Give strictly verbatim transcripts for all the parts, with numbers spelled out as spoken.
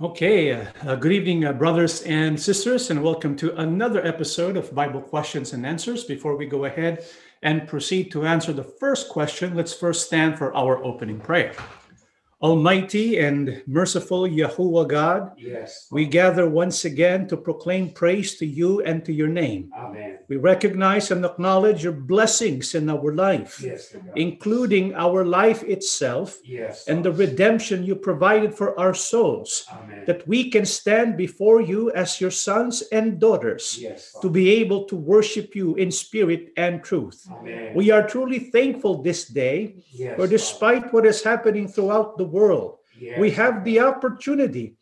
Okay, uh, good evening, uh, brothers and sisters, and welcome to another episode of Bible Questions and Answers. Before we go ahead and proceed to answer the first question, let's first stand for our opening prayer. Almighty and merciful Yahuwah God, yes, we gather once again to proclaim praise to you and to your name. Amen. We recognize and acknowledge your blessings in our life, yes, including our life itself, yes, and the redemption you provided for our souls, amen, that we can stand before you as your sons and daughters, yes, to be able to worship you in spirit and truth. Amen. We are truly thankful this day, yes, for despite what is happening throughout the world, yes, we have the opportunity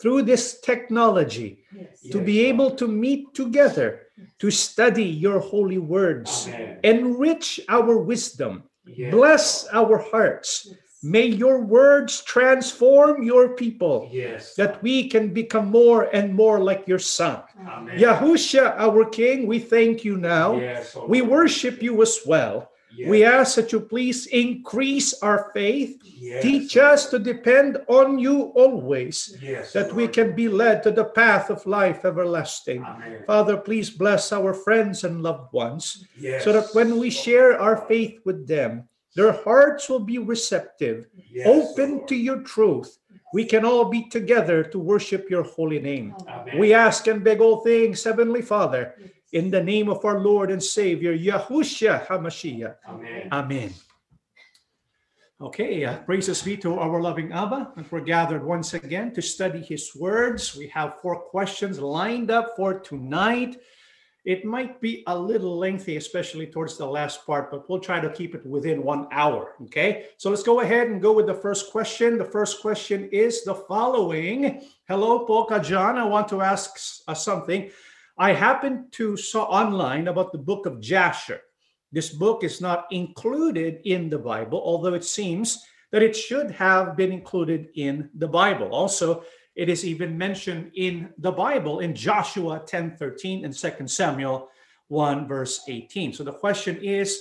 through this technology, yes, to be able to meet together, to study your holy words, amen, enrich our wisdom, yes, bless our hearts. Yes. May your words transform your people, yes, that we can become more and more like your son. Amen. Yahusha, our King, we thank you now. Yes, okay. We worship you as well. Yes. We ask that you please increase our faith, yes, teach us to depend on you always, yes, that Lord, we can be led to the path of life everlasting. Amen. Father, please bless our friends and loved ones, yes, so that when we share our faith with them, their hearts will be receptive, yes, open Lord, to your truth. We can all be together to worship your holy name. Amen. We ask and beg all things, Heavenly Father, in the name of our Lord and Savior, Yahushua HaMashiach. Amen. Amen. Okay, uh, praises be to our loving Abba. And we're gathered once again to study his words. We have four questions lined up for tonight. It might be a little lengthy, especially towards the last part, but we'll try to keep it within one hour. Okay, so let's go ahead and go with the first question. The first question is the following. Hello, Polka John. I want to ask uh, something. I happened to saw online about the book of Jasher. This book is not included in the Bible, although it seems that it should have been included in the Bible. Also, it is even mentioned in the Bible in Joshua ten thirteen and Second Samuel one, verse eighteen. So the question is,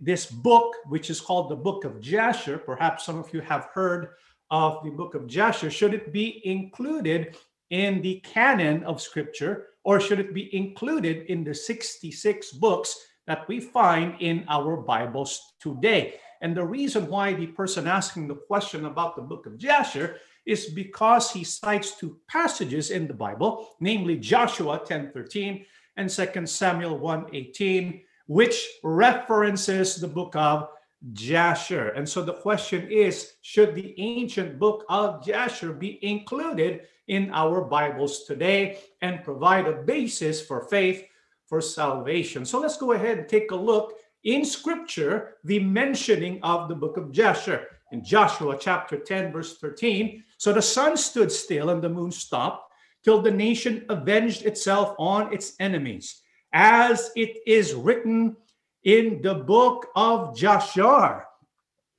this book, which is called the book of Jasher, perhaps some of you have heard of the book of Jasher, should it be included in the canon of Scripture, or should it be included in the sixty-six books that we find in our Bibles today? And the reason why the person asking the question about the book of Jasher is because he cites two passages in the Bible, namely Joshua ten thirteen and Second Samuel one eighteen, which references the book of Jasher. And so the question is, should the ancient book of Jasher be included in our Bibles today and provide a basis for faith, for salvation? So let's go ahead and take a look in Scripture, the mentioning of the book of Jasher. In Joshua chapter ten, verse thirteen, so the sun stood still and the moon stopped till the nation avenged itself on its enemies, as it is written in the book of Jasher.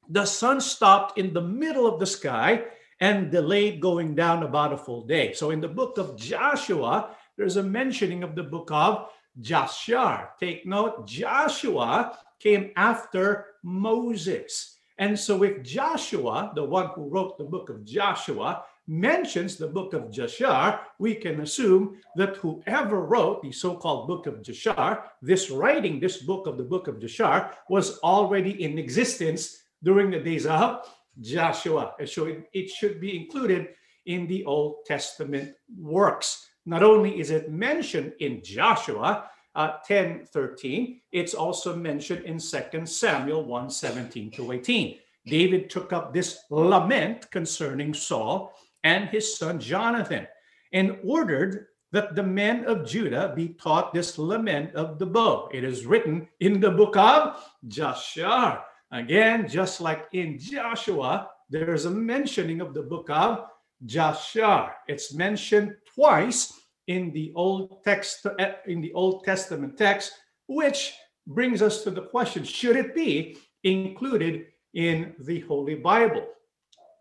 The sun stopped in the middle of the sky and delayed going down about a full day. So in the book of Joshua, there's a mentioning of the book of Jasher. Take note, Joshua came after Moses. And so if Joshua, the one who wrote the book of Joshua, mentions the book of Jasher, we can assume that whoever wrote the so-called book of Jasher, this writing, this book of the book of Jasher, was already in existence during the days of Joshua. And so it, it should be included in the Old Testament works. Not only is it mentioned in Joshua uh, ten thirteen, it's also mentioned in Second Samuel one seventeen to eighteen. David took up this lament concerning Saul and his son Jonathan and ordered that the men of Judah be taught this lament of the bow. It is written in the book of Jasher. Again, just like in Joshua, there is a mentioning of the book of Jasher. It's mentioned twice in the Old text, in the Old Testament text, which brings us to the question, should it be included in the Holy Bible?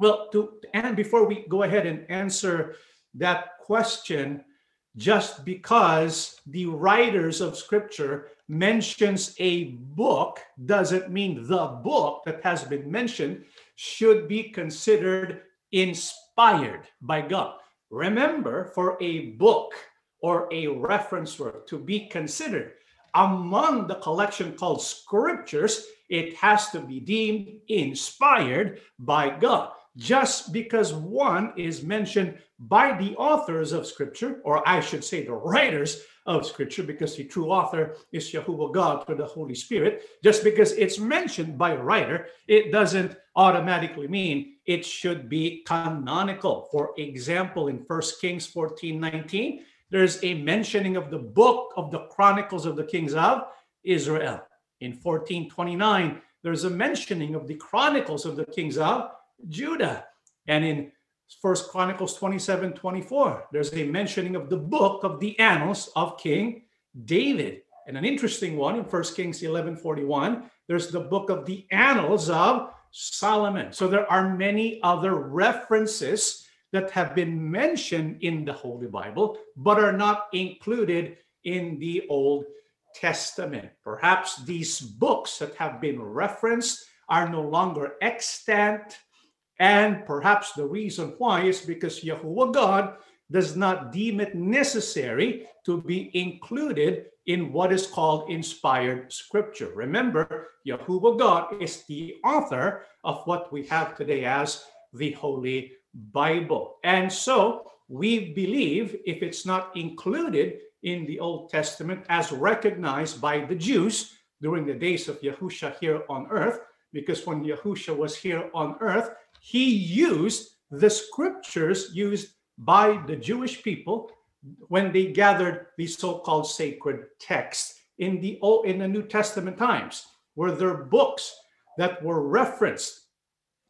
Well, to, and before we go ahead and answer that question, just because the writers of Scripture mentions a book doesn't mean the book that has been mentioned should be considered inspired inspired by God. Remember, for a book or a reference work to be considered among the collection called scriptures, it has to be deemed inspired by God. Just because one is mentioned by the authors of scripture, or I should say the writers of scripture, because the true author is Yahuwah God through the Holy Spirit, just because it's mentioned by a writer, it doesn't automatically mean it should be canonical. For example, in First Kings fourteen nineteen, there's a mentioning of the book of the Chronicles of the Kings of Israel. In fourteen twenty-nine, there's a mentioning of the Chronicles of the Kings of Judah. And in First Chronicles twenty-seven twenty-four, there's a mentioning of the book of the Annals of King David. And an interesting one, in First Kings eleven forty-one, there's the book of the Annals of Solomon. So there are many other references that have been mentioned in the Holy Bible, but are not included in the Old Testament. Perhaps these books that have been referenced are no longer extant, and perhaps the reason why is because Yahuwah God does not deem it necessary to be included in what is called inspired scripture. Remember, Yahuwah God is the author of what we have today as the Holy Bible. And so we believe if it's not included in the Old Testament as recognized by the Jews during the days of Yahusha here on earth, because when Yahusha was here on earth, he used the scriptures used by the Jewish people when they gathered the so-called sacred texts in the Old, in the New Testament times. Were there books that were referenced,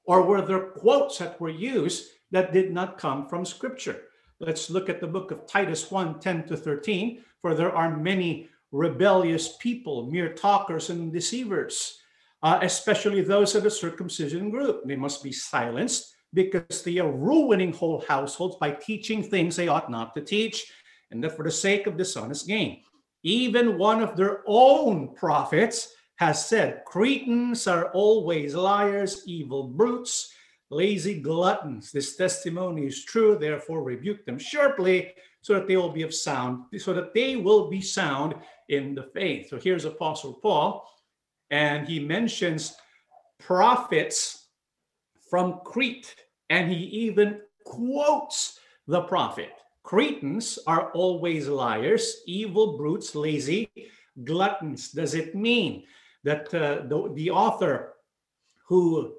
or were there quotes that were used that did not come from scripture? Let's look at the book of Titus one ten to thirteen, for there are many rebellious people, mere talkers and deceivers. Uh, especially those of the circumcision group. They must be silenced because they are ruining whole households by teaching things they ought not to teach, and that for the sake of dishonest gain. Even one of their own prophets has said, Cretans are always liars, evil brutes, lazy gluttons. This testimony is true, therefore rebuke them sharply so that they will be of sound, so that they will be sound in the faith. So here's Apostle Paul, and he mentions prophets from Crete, and he even quotes the prophet. Cretans are always liars, evil brutes, lazy gluttons. Does it mean that uh, the, the author who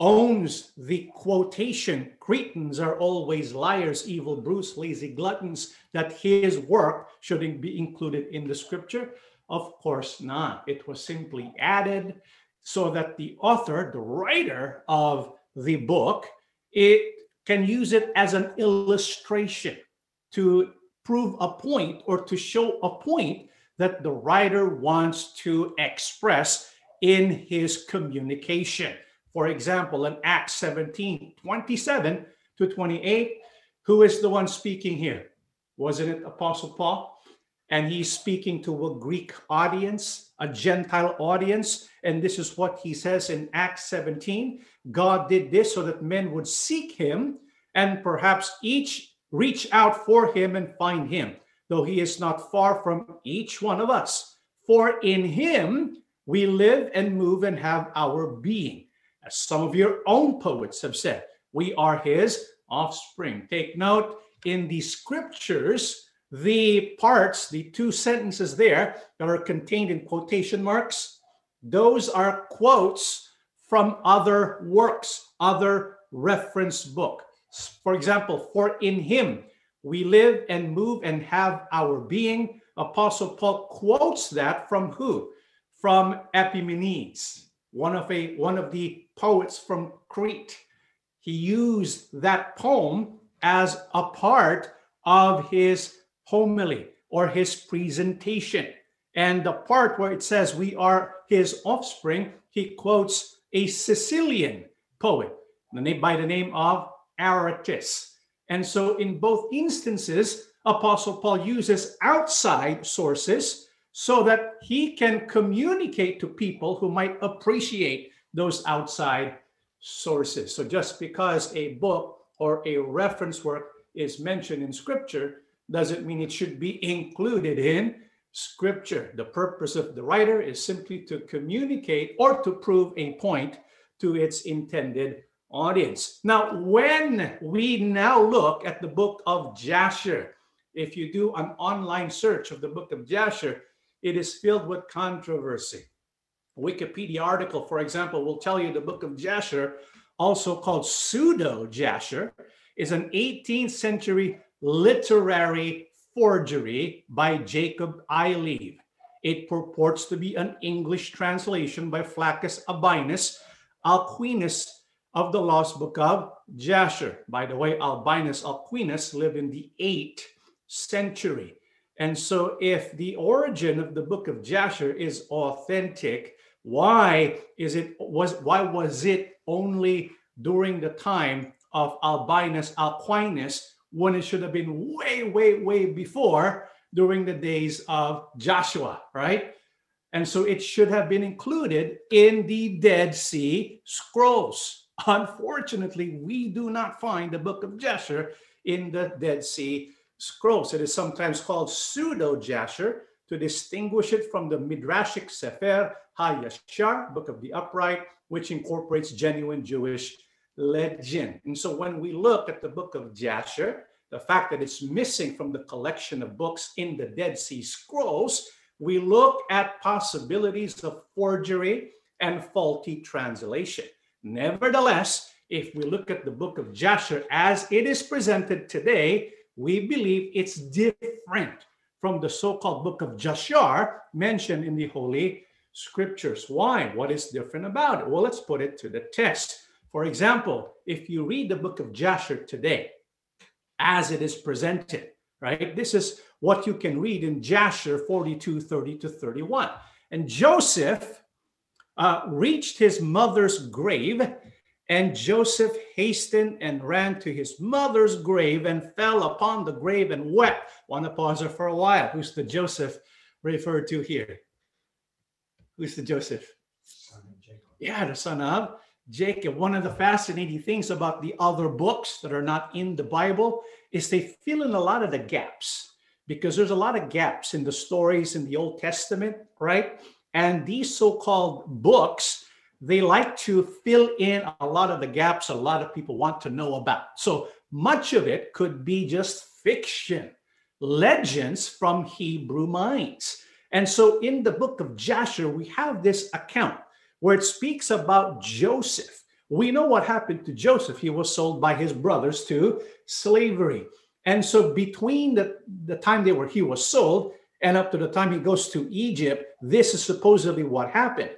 owns the quotation, Cretans are always liars, evil brutes, lazy gluttons, that his work shouldn't be included in the scripture? Of course not. It was simply added so that the author, the writer of the book, it can use it as an illustration to prove a point or to show a point that the writer wants to express in his communication. For example, in Acts seventeen twenty-seven to twenty-eight, who is the one speaking here? Wasn't it Apostle Paul? And he's speaking to a Greek audience, a Gentile audience. And this is what he says in Acts seventeen. God did this so that men would seek him and perhaps each reach out for him and find him, though he is not far from each one of us. For in him we live and move and have our being. As some of your own poets have said, we are his offspring. Take note, in the scriptures, the parts, the two sentences there that are contained in quotation marks, those are quotes from other works, other reference book. For example, for in him we live and move and have our being. Apostle Paul quotes that from who? From Epimenides, one of a one of the poets from Crete. He used that poem as a part of his homily or his presentation. And the part where it says we are his offspring, he quotes a Sicilian poet by the name of Aratus. And so in both instances, Apostle Paul uses outside sources so that he can communicate to people who might appreciate those outside sources. So just because a book or a reference work is mentioned in Scripture, doesn't mean it should be included in Scripture. The purpose of the writer is simply to communicate or to prove a point to its intended audience. Now, when we now look at the book of Jasher, if you do an online search of the book of Jasher, it is filled with controversy. A Wikipedia article, for example, will tell you the book of Jasher, also called Pseudo-Jasher, is an eighteenth century literary forgery by Jacob Ilive. It purports to be an English translation by Flaccus Albinus Alcuinus of the Lost Book of Jasher. By the way, Albinus Alcuinus lived in the eighth century. And so if the origin of the book of Jasher is authentic, why is it was why was it only during the time of Albinus Alcuinus when it should have been way, way, way before, during the days of Joshua, right? And so it should have been included in the Dead Sea Scrolls. Unfortunately, we do not find the book of Jasher in the Dead Sea Scrolls. It is sometimes called Pseudo-Jasher to distinguish it from the Midrashic Sefer HaYashar, Book of the Upright, which incorporates genuine Jewish legend. And so when we look at the book of Jasher, the fact that it's missing from the collection of books in the Dead Sea Scrolls, we look at possibilities of forgery and faulty translation. Nevertheless, if we look at the book of Jasher as it is presented today, we believe it's different from the so-called book of Jasher mentioned in the Holy Scriptures. Why? What is different about it? Well, let's put it to the test. For example, if you read the book of Jasher today, as it is presented, right? This is what you can read in Jasher forty-two, thirty to thirty-one. And Joseph uh, reached his mother's grave, and Joseph hastened and ran to his mother's grave and fell upon the grave and wept. Want to pause there for a while. Who's the Joseph referred to here? Who's the Joseph? Son of Jacob. Yeah, the son of Jacob. One of the fascinating things about the other books that are not in the Bible is they fill in a lot of the gaps, because there's a lot of gaps in the stories in the Old Testament, right? And these so-called books, they like to fill in a lot of the gaps a lot of people want to know about. So much of it could be just fiction, legends from Hebrew minds. And so in the book of Jasher, we have this account where it speaks about Joseph. We know what happened to Joseph. He was sold by his brothers to slavery. And so between the, the time they were he was sold and up to the time he goes to Egypt, this is supposedly what happened.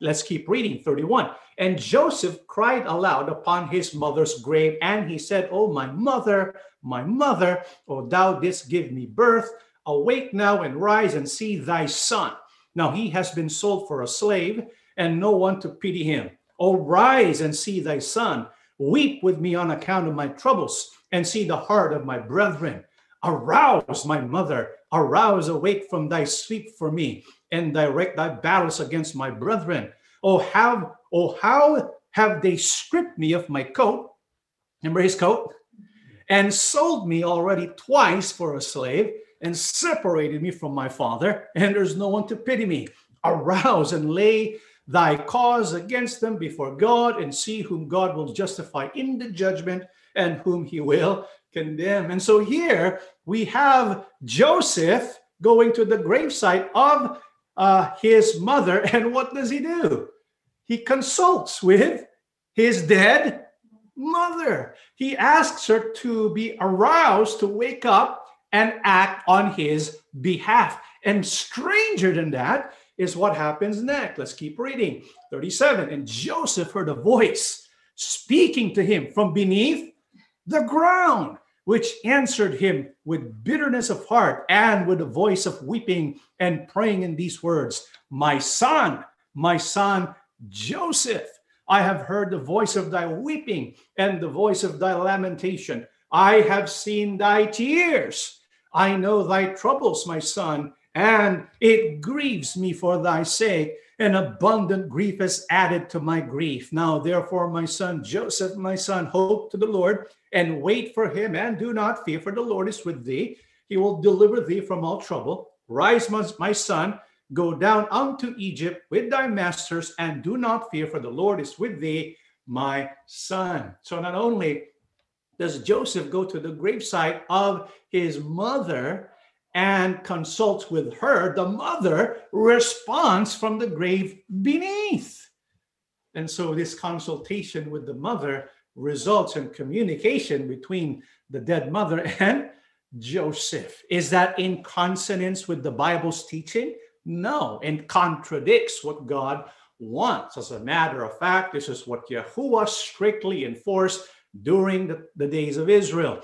Let's keep reading, thirty-one. And Joseph cried aloud upon his mother's grave, and he said, "Oh, my mother, my mother, oh, thou didst give me birth. Awake now and rise and see thy son. Now he has been sold for a slave, and no one to pity him. Oh, rise and see thy son. Weep with me on account of my troubles, and see the heart of my brethren. Arouse, my mother, arouse, awake from thy sleep for me, and direct thy battles against my brethren. Oh, have, oh, how have they stripped me of my coat," remember his coat, "and sold me already twice for a slave, and separated me from my father, and there's no one to pity me. Arouse and lay thy cause against them before God, and see whom God will justify in the judgment and whom he will condemn." And so here we have Joseph going to the gravesite of uh, his mother. And what does he do? He consults with his dead mother. He asks her to be aroused, to wake up and act on his behalf. And stranger than that is what happens next. Let's keep reading. thirty-seven. And Joseph heard a voice speaking to him from beneath the ground, which answered him with bitterness of heart and with a voice of weeping and praying in these words, "My son, my son Joseph, I have heard the voice of thy weeping and the voice of thy lamentation. I have seen thy tears. I know thy troubles, my son, and it grieves me for thy sake, and abundant grief is added to my grief. Now, therefore, my son Joseph, my son, hope to the Lord, and wait for him, and do not fear, for the Lord is with thee. He will deliver thee from all trouble. Rise, my son, go down unto Egypt with thy masters, and do not fear, for the Lord is with thee, my son. So not only does Joseph go to the gravesite of his mother and consults with her, the mother responds from the grave beneath. And so this consultation with the mother results in communication between the dead mother and Joseph. Is that in consonance with the Bible's teaching? No, and contradicts what God wants. As a matter of fact, this is what Yahuwah strictly enforced during the, the days of Israel.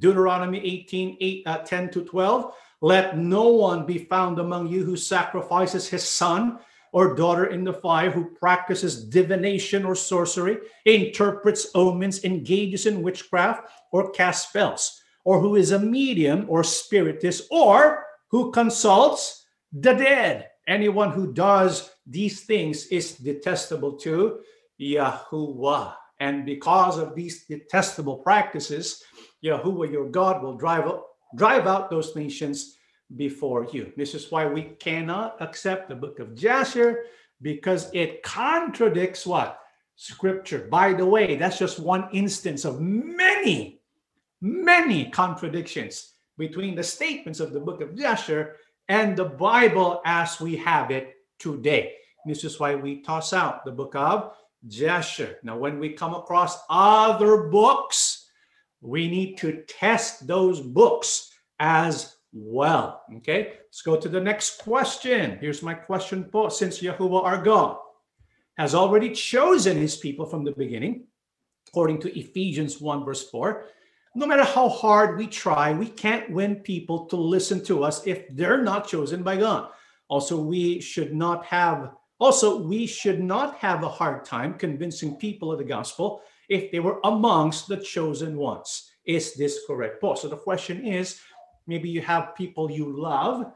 Deuteronomy eighteen, eight, uh, ten to twelve, let no one be found among you who sacrifices his son or daughter in the fire, who practices divination or sorcery, interprets omens, engages in witchcraft, or casts spells, or who is a medium or spiritist, or who consults the dead. Anyone who does these things is detestable to Yahuwah. And because of these detestable practices, Yahuwah your God will drive out, drive out those nations before you. This is why we cannot accept the book of Jasher, because it contradicts what? Scripture. By the way, that's just one instance of many, many contradictions between the statements of the book of Jasher and the Bible as we have it today. This is why we toss out the book of Jasher. Now, when we come across other books, we need to test those books as well. Okay, let's go to the next question. Here's my question, Paul. Since Yahuwah our God has already chosen his people from the beginning, according to Ephesians one verse four, no matter how hard we try, we can't win people to listen to us if they're not chosen by God. Also, we should not have, also, we should not have a hard time convincing people of the gospel if they were amongst the chosen ones. Is this correct, Paul? So the question is, maybe you have people you love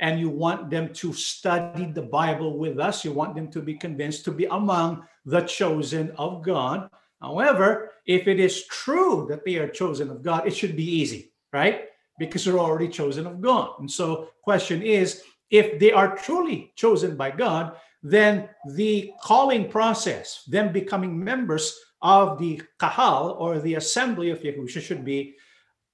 and you want them to study the Bible with us. You want them to be convinced to be among the chosen of God. However, if it is true that they are chosen of God, it should be easy, right? Because they're already chosen of God. And so question is, if they are truly chosen by God, then the calling process, them becoming members of the Kahal or the assembly of Yahusha, should be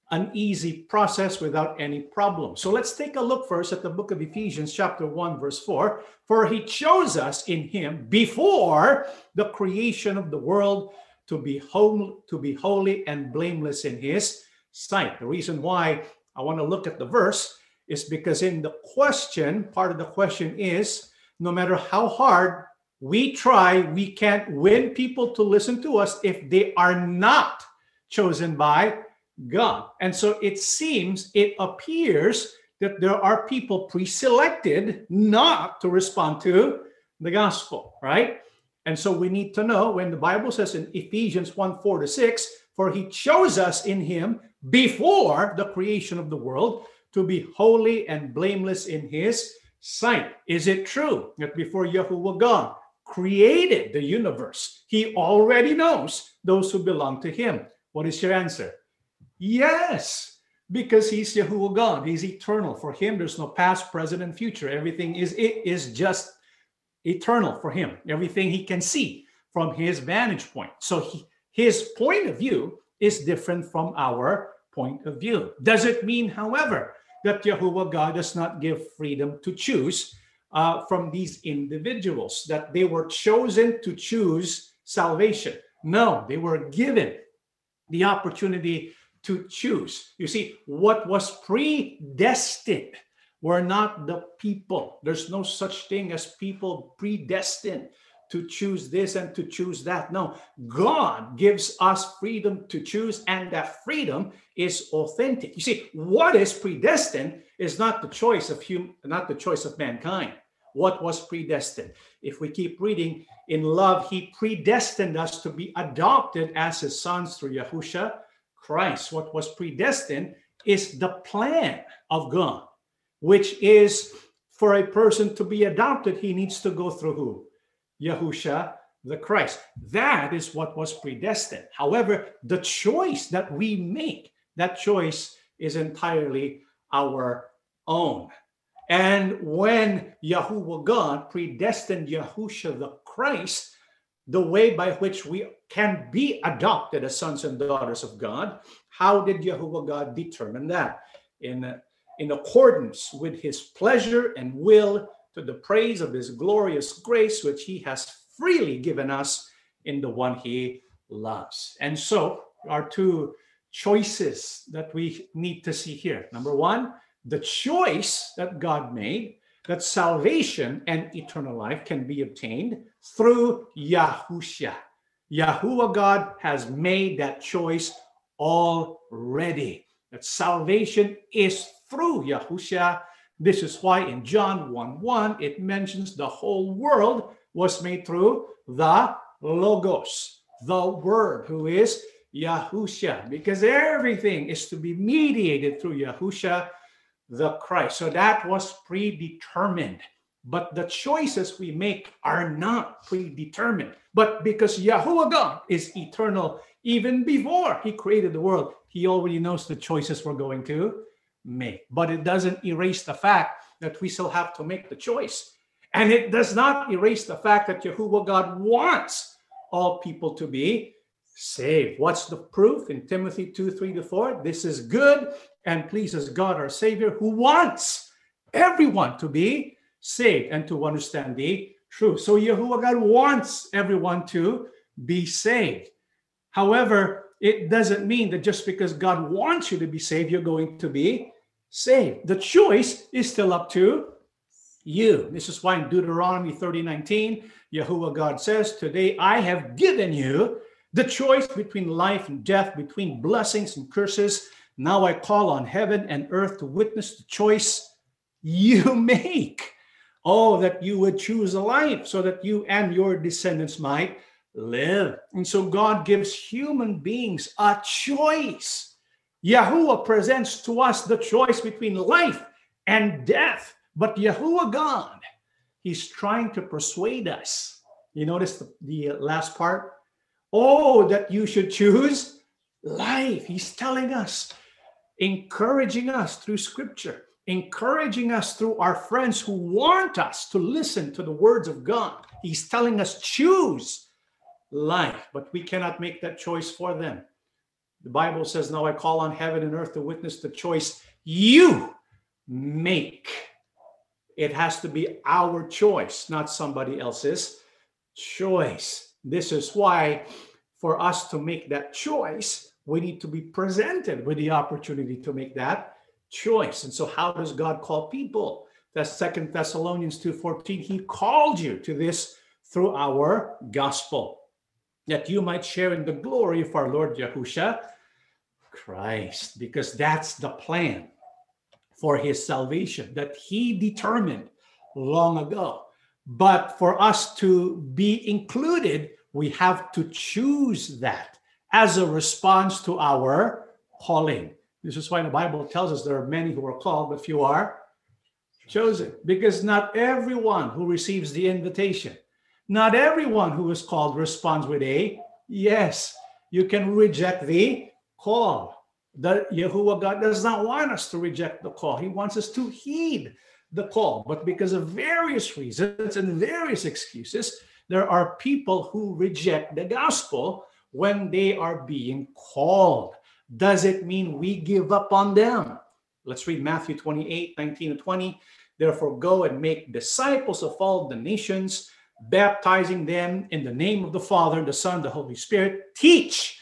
an easy process without any problem. So let's take a look first at the book of Ephesians chapter one verse four. For he chose us in him before the creation of the world to be home, to be holy and blameless in his sight. The reason why I want to look at the verse is because in the question, part of the question is, no matter how hard we try, we can't win people to listen to us if they are not chosen by God. And so it seems, it appears that there are people pre-selected not to respond to the gospel, right? And so we need to know, when the Bible says in Ephesians one, four to six, for he chose us in him before the creation of the world to be holy and blameless in his sight. Is it true that before Yahuwah God created the universe, he already knows those who belong to him? What is your answer? Yes, because he's Yahuwah God. He's eternal. For him, there's no past, present, and future. Everything is, it is just eternal for him. Everything he can see from his vantage point. So he, his point of view is different from our point of view. Does it mean, however, that Yahuwah God does not give freedom to choose uh, from these individuals, that they were chosen to choose salvation? No, they were given the opportunity to choose. You see, what was predestined were not the people. There's no such thing as people predestined to choose this and to choose that. No, God gives us freedom to choose, and that freedom is authentic. You see, what is predestined is not the choice of human, not the choice of mankind. What was predestined? If we keep reading, in love, he predestined us to be adopted as his sons through Yahusha Christ. What was predestined is the plan of God which is for a person to be adopted, he needs to go through who? Yahusha, the Christ. That is what was predestined. However, the choice that we make, that choice is entirely our own. And when Yahuwah God predestined Yahusha the Christ, the way by which we can be adopted as sons and daughters of God, how did Yahuwah God determine that? In, in accordance with his pleasure and will, to the praise of his glorious grace, which he has freely given us in the one he loves. And so, our two choices that we need to see here. Number one, the choice that God made that salvation and eternal life can be obtained through Yahusha. Yahuwah God has made that choice already. That salvation is through Yahusha. This is why in John one one, it mentions the whole world was made through the Logos, the Word, who is Yahusha, because everything is to be mediated through Yahusha, the Christ. So that was predetermined. But the choices we make are not predetermined. But because Yahuwah God is eternal, even before he created the world, he already knows the choices we're going to make. But it doesn't erase the fact that we still have to make the choice. And it does not erase the fact that Yahuwah God wants all people to be saved. What's the proof? In Timothy two, three to four, this is good and pleases God our Savior, who wants everyone to be saved and to understand the truth. So Yahuwah God wants everyone to be saved. However, it doesn't mean that just because God wants you to be saved, you're going to be saved. The choice is still up to you. This is why in Deuteronomy thirty nineteen, Yahuwah God says, today I have given you the choice between life and death, between blessings and curses. Now I call on heaven and earth to witness the choice you make. Oh, that you would choose a life so that you and your descendants might live. And so God gives human beings a choice. Yahuwah presents to us the choice between life and death. But Yahuwah God, he's trying to persuade us. You notice the, the last part? Oh, that you should choose life. He's telling us, encouraging us through scripture, encouraging us through our friends who want us to listen to the words of God. He's telling us, choose life, but we cannot make that choice for them. The Bible says, now I call on heaven and earth to witness the choice you make. It has to be our choice, not somebody else's choice. This is why, for us to make that choice, we need to be presented with the opportunity to make that choice. And so how does God call people? That's Second Thessalonians two fourteen. He called you to this through our gospel, that you might share in the glory of our Lord Yahusha Christ, because that's the plan for his salvation that he determined long ago. But for us to be included, we have to choose that as a response to our calling. This is why the Bible tells us there are many who are called, but few are chosen. Because not everyone who receives the invitation, not everyone who is called responds with a yes. You can reject the call. The Yahuwah God does not want us to reject the call. He wants us to heed the call, but because of various reasons and various excuses, there are people who reject the gospel when they are being called. Does it mean we give up on them? Let's read Matthew twenty-eight, nineteen to twenty. Therefore, go and make disciples of all the nations, baptizing them in the name of the Father, the Son, the Holy Spirit. Teach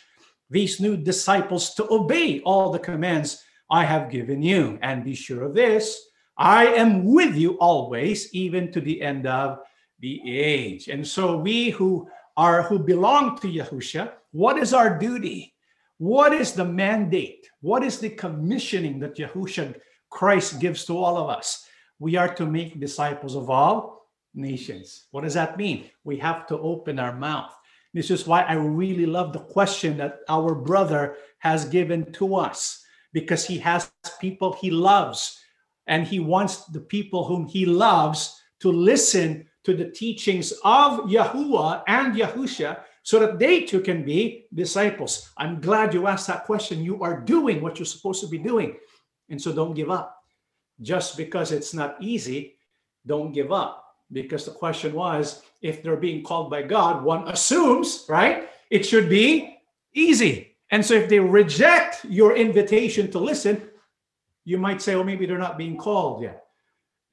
these new disciples to obey all the commands I have given you. And be sure of this, I am with you always, even to the end of the age. And so we who are, who belong to Yahusha, what is our duty? What is the mandate? What is the commissioning that Yahusha Christ gives to all of us? We are to make disciples of all nations. What does that mean? We have to open our mouth. This is why I really love the question that our brother has given to us, because he has people he loves and he wants the people whom he loves to listen to the teachings of Yahuwah and Yahusha so that they too can be disciples. I'm glad you asked that question. You are doing what you're supposed to be doing. And so don't give up. Just because it's not easy, don't give up. Because the question was, if they're being called by God, one assumes, right, it should be easy. And so if they reject your invitation to listen, you might say, well, maybe they're not being called yet.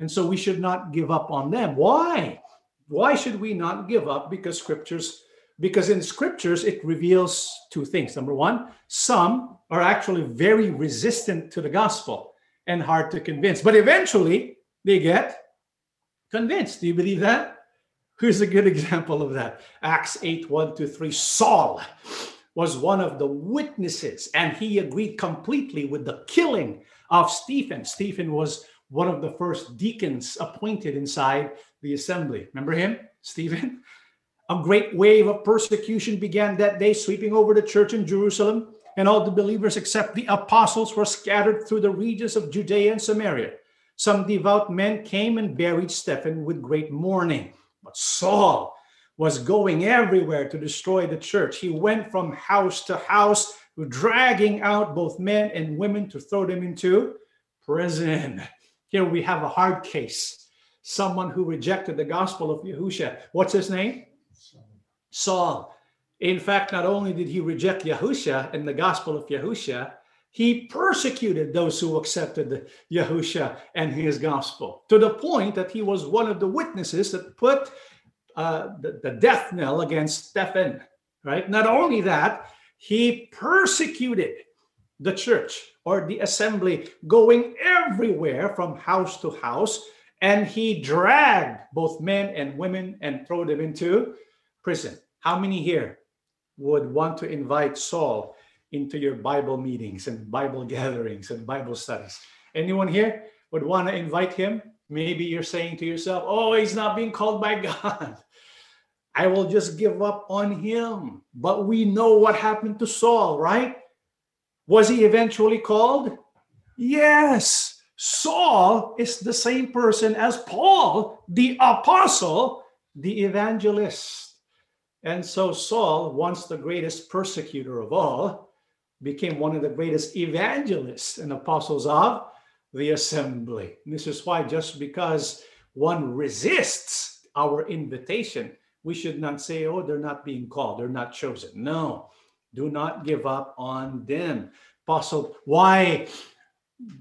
And so we should not give up on them. Why? Why should we not give up? Because scriptures, because in scriptures, it reveals two things. Number one, some are actually very resistant to the gospel and hard to convince. But eventually, they get convinced. Do you believe that? Here's a good example of that. Acts eight, one to three, Saul was one of the witnesses, and he agreed completely with the killing of Stephen. Stephen was one of the first deacons appointed inside the assembly. Remember him, Stephen? A great wave of persecution began that day, sweeping over the church in Jerusalem, and all the believers except the apostles were scattered through the regions of Judea and Samaria. Some devout men came and buried Stephen with great mourning. But Saul was going everywhere to destroy the church. He went from house to house, dragging out both men and women to throw them into prison. Here we have a hard case. Someone who rejected the gospel of Yahusha. What's his name? Saul. In fact, not only did he reject Yahusha and the gospel of Yahusha, he persecuted those who accepted Yahusha and his gospel, to the point that he was one of the witnesses that put uh, the, the death knell against Stephen, right? Not only that, he persecuted the church or the assembly, going everywhere from house to house, and he dragged both men and women and threw them into prison. How many here would want to invite Saul into your Bible meetings and Bible gatherings and Bible studies? Anyone here would want to invite him? Maybe you're saying to yourself, oh, he's not being called by God. I will just give up on him. But we know what happened to Saul, right? Was he eventually called? Yes. Saul is the same person as Paul, the apostle, the evangelist. And so Saul, once the greatest persecutor of all, became one of the greatest evangelists and apostles of the assembly. And this is why, just because one resists our invitation, we should not say, oh, they're not being called, they're not chosen. No, do not give up on them. Apostle, why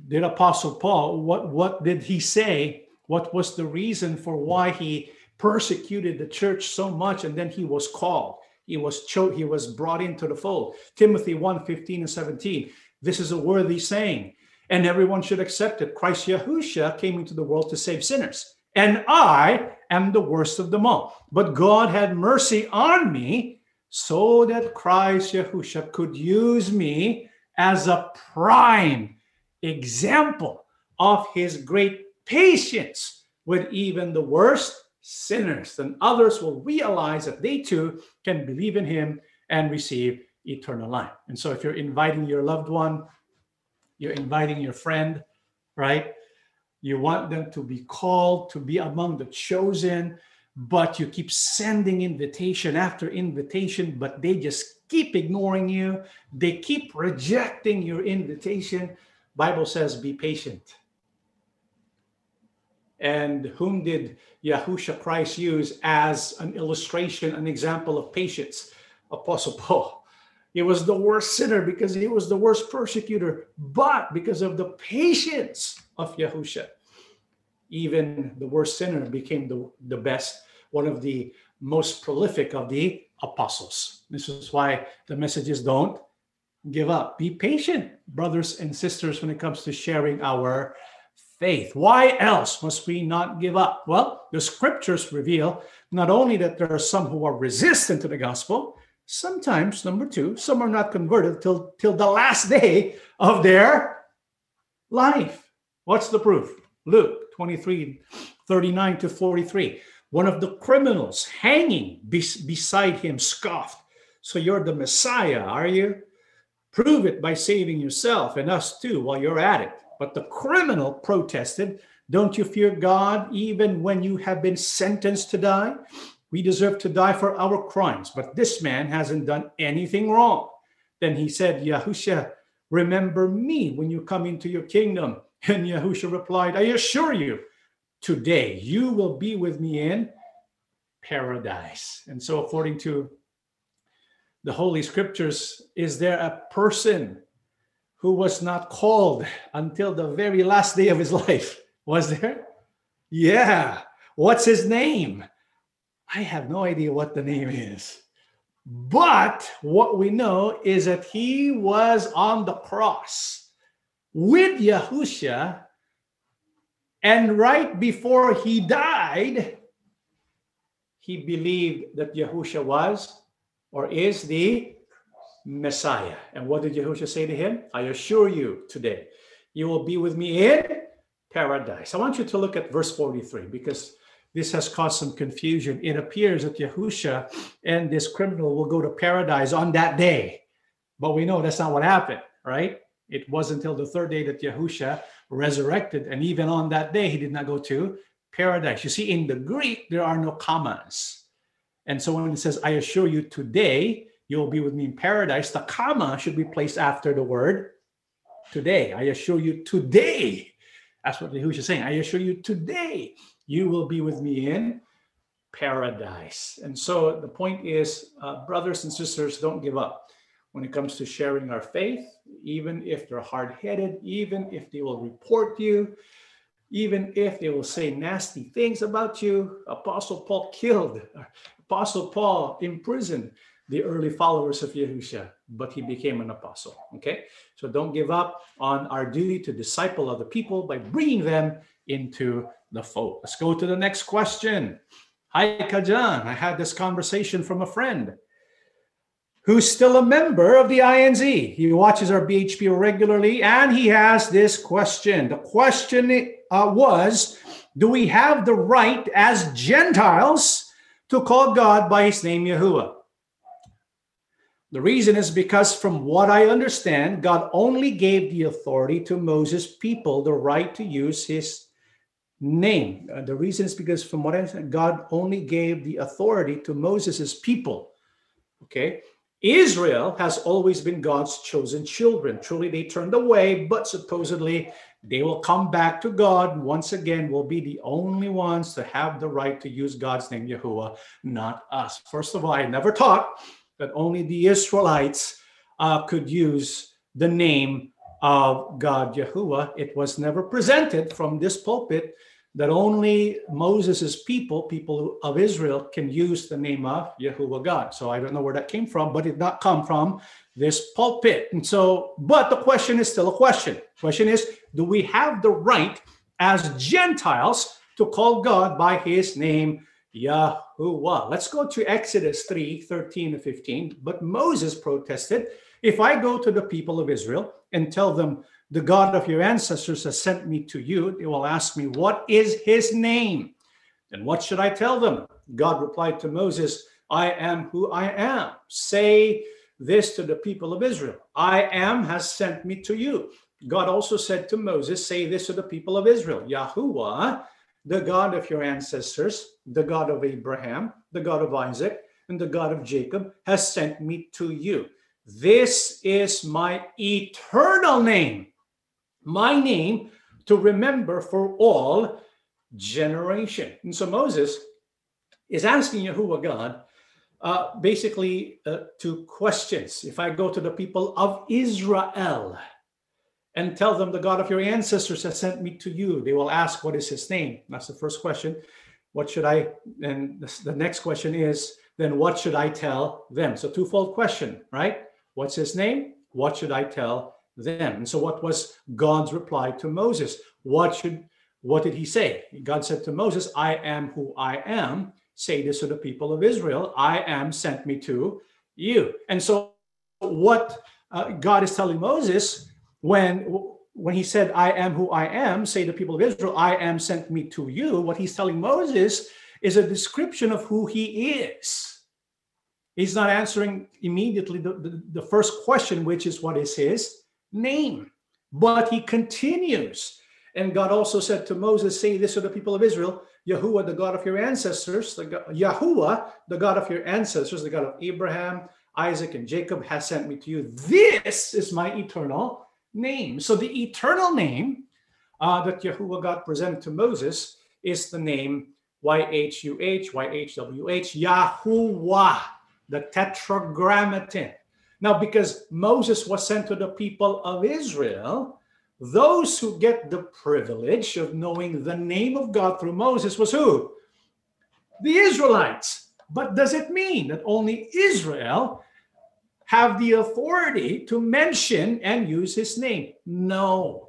did Apostle Paul, what, what did he say? What was the reason for why he persecuted the church so much, and then he was called, he was cho- he was brought into the fold? Timothy one, fifteen and seventeen, this is a worthy saying, and everyone should accept it. Christ Yahusha came into the world to save sinners, and I am the worst of them all. But God had mercy on me, so that Christ Yahusha could use me as a prime example of his great patience with even the worst sinners, then others will realize that they too can believe in him and receive eternal life. And so if you're inviting your loved one, you're inviting your friend, right? You want them to be called, to be among the chosen, but you keep sending invitation after invitation, but they just keep ignoring you. They keep rejecting your invitation. Bible says, be patient. And whom did Yahusha Christ use as an illustration, an example of patience? Apostle Paul. He was the worst sinner because he was the worst persecutor, but because of the patience of Yahusha, even the worst sinner became the, the best, one of the most prolific of the apostles. This is why the message is, don't give up. Be patient, brothers and sisters, when it comes to sharing our faith. Why else must we not give up? Well, the scriptures reveal not only that there are some who are resistant to the gospel, sometimes, number two, some are not converted till, till the last day of their life. What's the proof? Luke twenty-three, thirty-nine to forty-three. One of the criminals hanging be- beside him scoffed, "So you're the Messiah, are you? Prove it by saving yourself and us too while you're at it." But the criminal protested, "Don't you fear God even when you have been sentenced to die? We deserve to die for our crimes, but this man hasn't done anything wrong." Then he said, "Yahusha, remember me when you come into your kingdom." And Yahusha replied, "I assure you, today you will be with me in paradise." And so according to the Holy Scriptures, is there a person who was not called until the very last day of his life? Was there? Yeah. What's his name? I have no idea what the name is. But what we know is that he was on the cross with Yahusha, and right before he died, he believed that Yahusha was or is the Messiah. And what did Yahushua say to him? "I assure you today, you will be with me in paradise." I want you to look at verse forty-three, because this has caused some confusion. It appears that Yahushua and this criminal will go to paradise on that day. But we know that's not what happened, right? It wasn't until the third day that Yahushua resurrected. And even on that day, he did not go to paradise. You see, in the Greek, there are no commas. And so when it says, "I assure you today, you'll be with me in paradise," the comma should be placed after the word today. "I assure you today." That's what Yahushua is saying. "I assure you today, you will be with me in paradise." And so the point is, uh, brothers and sisters, don't give up when it comes to sharing our faith, even if they're hard-headed, even if they will report you, even if they will say nasty things about you. Apostle Paul killed, Apostle Paul imprisoned the early followers of Yahushua, but he became an apostle, okay? So don't give up on our duty to disciple other people by bringing them into the fold. Let's go to the next question. "Hi, Kajan. I had this conversation from a friend who's still a member of the I N Z. He watches our B H P regularly, and he has this question. The question uh, was, do we have the right as Gentiles to call God by his name Yahuwah? The reason is because from what I understand, God only gave the authority to Moses' people, the right to use his name. Uh, the reason is because from what I understand, God only gave the authority to Moses' people. Okay. Israel has always been God's chosen children. Truly, they turned away, but supposedly they will come back to God. Once again, will be the only ones to have the right to use God's name, Yahuwah, not us. First of all, I never taught that only the Israelites uh, could use the name of God, Yahuwah. It was never presented from this pulpit that only Moses' people, people of Israel, can use the name of Yahuwah God. So I don't know where that came from, but it did not come from this pulpit. And so, but the question is still a question. The question is, do we have the right as Gentiles to call God by his name, Yahuwah? Let's go to Exodus three, thirteen to fifteen. "But Moses protested, if I go to the people of Israel and tell them, 'The God of your ancestors has sent me to you,' they will ask me, 'What is his name?' Then what should I tell them?" God replied to Moses, "I am who I am. Say this to the people of Israel: 'I am has sent me to you.'" God also said to Moses, "Say this to the people of Israel: 'Yahuwah, the God of your ancestors, the God of Abraham, the God of Isaac, and the God of Jacob, has sent me to you. This is my eternal name, my name to remember for all generation.'" And so Moses is asking Yahuwah God uh, basically uh, two questions. If I go to the people of Israel and tell them, "The God of your ancestors has sent me to you," they will ask, "What is his name?" That's the first question. What should I, and the next question is, then what should I tell them? So twofold question, right? What's his name? What should I tell them? And so what was God's reply to Moses? What should, what did he say? God said to Moses, "I am who I am. Say this to the people of Israel: 'I am sent me to you.'" And so what uh, God is telling Moses, When when he said, "I am who I am, say to the people of Israel, 'I am sent me to you,'" what he's telling Moses is a description of who he is. He's not answering immediately the, the, the first question, which is, what is his name? But he continues. And God also said to Moses, say this to the people of Israel, Yahuwah, the God of your ancestors, the God, Yahuwah, the God of your ancestors, the God of Abraham, Isaac, and Jacob has sent me to you. This is my eternal name. So the eternal name uh, that Yahuwah God presented to Moses is the name Y H U H, Y H W H, Yahuwah, the tetragrammaton. Now, because Moses was sent to the people of Israel, those who get the privilege of knowing the name of God through Moses was who? The Israelites. But does it mean that only Israel have the authority to mention and use his name? No.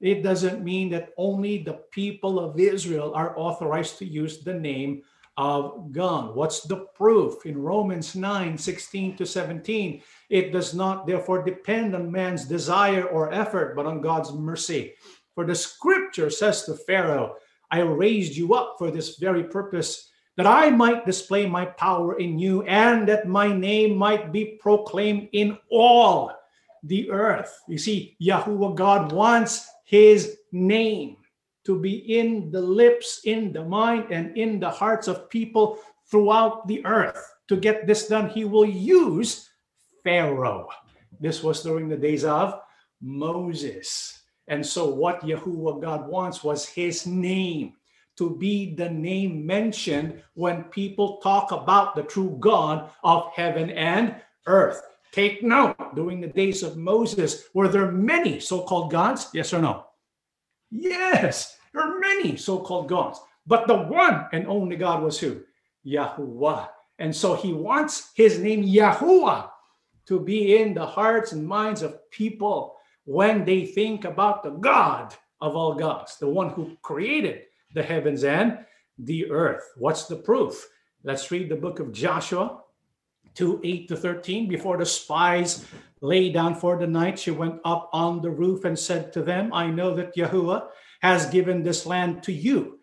It doesn't mean that only the people of Israel are authorized to use the name of God. What's the proof? In Romans nine, sixteen to seventeen, it does not therefore depend on man's desire or effort, but on God's mercy. For the scripture says to Pharaoh, I raised you up for this very purpose, that I might display my power in you, and that my name might be proclaimed in all the earth. You see, Yahuwah God wants his name to be in the lips, in the mind, and in the hearts of people throughout the earth. To get this done, he will use Pharaoh. This was during the days of Moses. And so what Yahuwah God wants was his name to be the name mentioned when people talk about the true God of heaven and earth. Take note, during the days of Moses, were there many so-called gods? Yes or no? Yes, there are many so-called gods, but the one and only God was who? Yahuwah. And so he wants his name Yahuwah to be in the hearts and minds of people when they think about the God of all gods, the one who created the heavens and the earth. What's the proof? Let's read the book of Joshua two, eight to thirteen. Before the spies lay down for the night, she went up on the roof and said to them, I know that Yahuwah has given this land to you,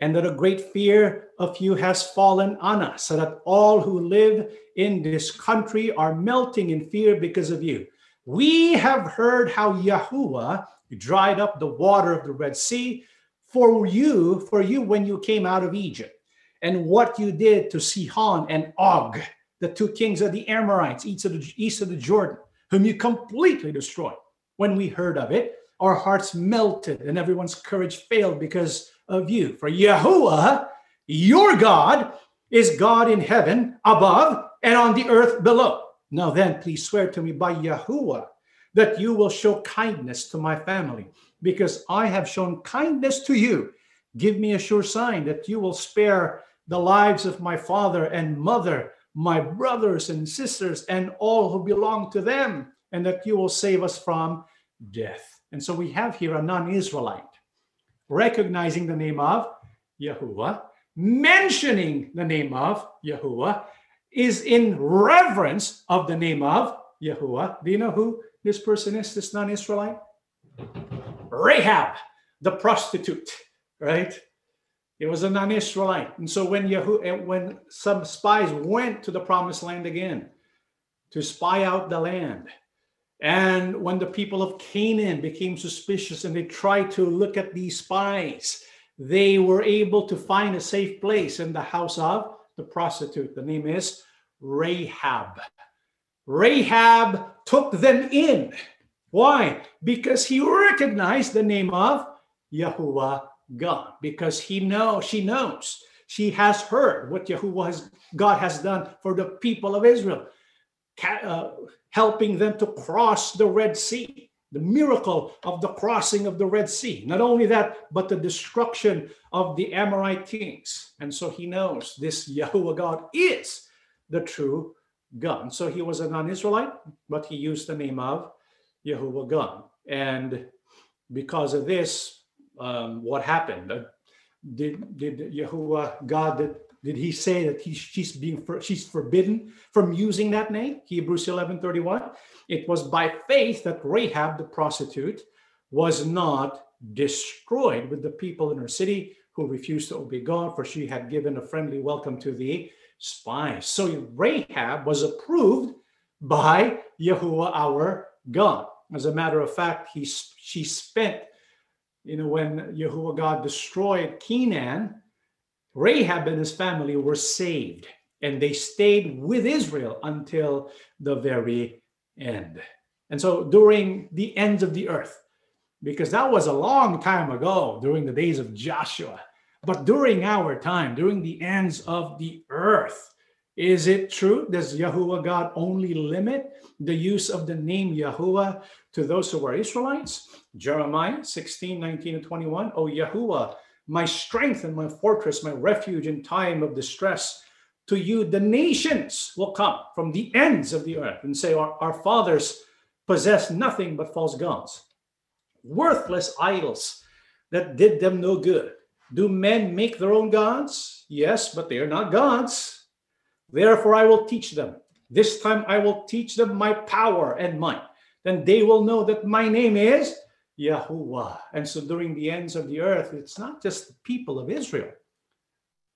and that a great fear of you has fallen on us, so that all who live in this country are melting in fear because of you. We have heard how Yahuwah dried up the water of the Red Sea for you, for you when you came out of Egypt, and what you did to Sihon and Og, the two kings of the Amorites, east of the, east of the Jordan, whom you completely destroyed. When we heard of it, our hearts melted and everyone's courage failed because of you. For Yahuwah, your God, is God in heaven above and on the earth below. Now then, please swear to me by Yahuwah that you will show kindness to my family, because I have shown kindness to you. Give me a sure sign that you will spare the lives of my father and mother, my brothers and sisters, and all who belong to them, and that you will save us from death. And so we have here a non-Israelite recognizing the name of Yahuwah, mentioning the name of Yahuwah, is in reverence of the name of Yahuwah. Do you know who this person is, this non-Israelite? Rahab, the prostitute, right? It was a non-Israelite. And so when Yahuwah, when some spies went to the promised land again to spy out the land, and when the people of Canaan became suspicious and they tried to look at these spies, they were able to find a safe place in the house of the prostitute. The name is Rahab. Rahab took them in. Why? Because he recognized the name of Yahuwah God, because he knows, she knows, she has heard what Yahuwah has, God has done for the people of Israel, uh, helping them to cross the Red Sea, the miracle of the crossing of the Red Sea. Not only that, but the destruction of the Amorite kings. And so he knows this Yahuwah God is the true God. And so he was a non-Israelite, but he used the name of Yahuwah God. And because of this, Um, what happened? Uh, did did Yahuwah God did, did he say that he, she's being for, she's forbidden from using that name? Hebrews eleven thirty-one. It was by faith that Rahab the prostitute was not destroyed with the people in her city who refused to obey God, for she had given a friendly welcome to the spies. So Rahab was approved by Yahuwah our God. As a matter of fact, he she spent, you know, when Yahuwah God destroyed Canaan, Rahab and his family were saved, and they stayed with Israel until the very end. And so during the ends of the earth, because that was a long time ago, during the days of Joshua, but during our time, during the ends of the earth, is it true? Does Yahuwah God only limit the use of the name Yahuwah to those who are Israelites? Jeremiah sixteen, nineteen, and twenty-one. O Yahuwah, my strength and my fortress, my refuge in time of distress, to you the nations will come from the ends of the earth and say, our, our fathers possessed nothing but false gods, worthless idols that did them no good. Do men make their own gods? Yes, but they are not gods. Therefore, I will teach them. This time I will teach them my power and might. Then they will know that my name is Yahuwah. And so during the ends of the earth, it's not just the people of Israel,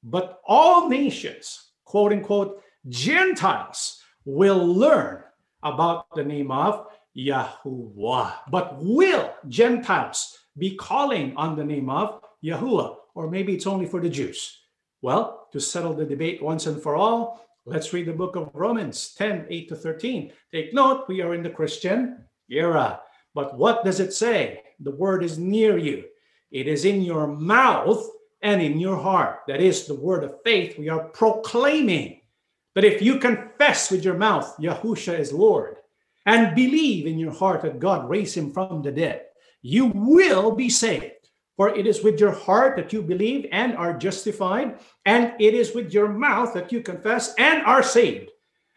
but all nations, quote unquote, Gentiles, will learn about the name of Yahuwah. But will Gentiles be calling on the name of Yahuwah? Or maybe it's only for the Jews. Well, to settle the debate once and for all, let's read the book of Romans ten, eight to thirteen. Take note, we are in the Christian era. But what does it say? The word is near you. It is in your mouth and in your heart. That is the word of faith we are proclaiming. That if you confess with your mouth, Yahusha is Lord, and believe in your heart that God raised him from the dead, you will be saved. For it is with your heart that you believe and are justified, and it is with your mouth that you confess and are saved.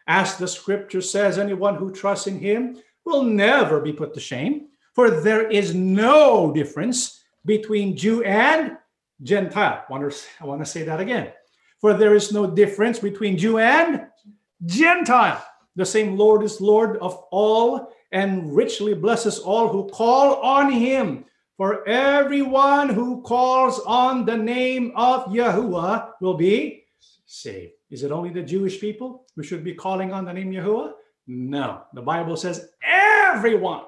As the scripture says, anyone who trusts in him will never be put to shame, for there is no difference between Jew and Gentile. I want to say that again. For there is no difference between Jew and Gentile. The same Lord is Lord of all and richly blesses all who call on him. For everyone who calls on the name of Yahuwah will be saved. Is it only the Jewish people who should be calling on the name Yahuwah? No. The Bible says everyone.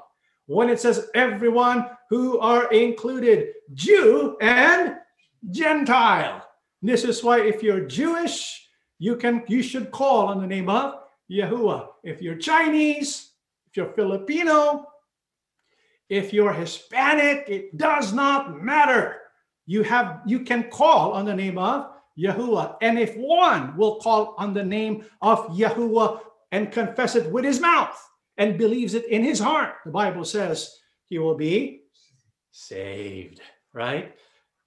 When it says everyone, who are included? Jew and Gentile. This is why if you're Jewish, you can you should call on the name of Yahuwah. If you're Chinese, if you're Filipino, if you're Hispanic, it does not matter. You have you can call on the name of Yahuwah. And if one will call on the name of Yahuwah and confess it with his mouth and believes it in his heart, the Bible says he will be saved, right?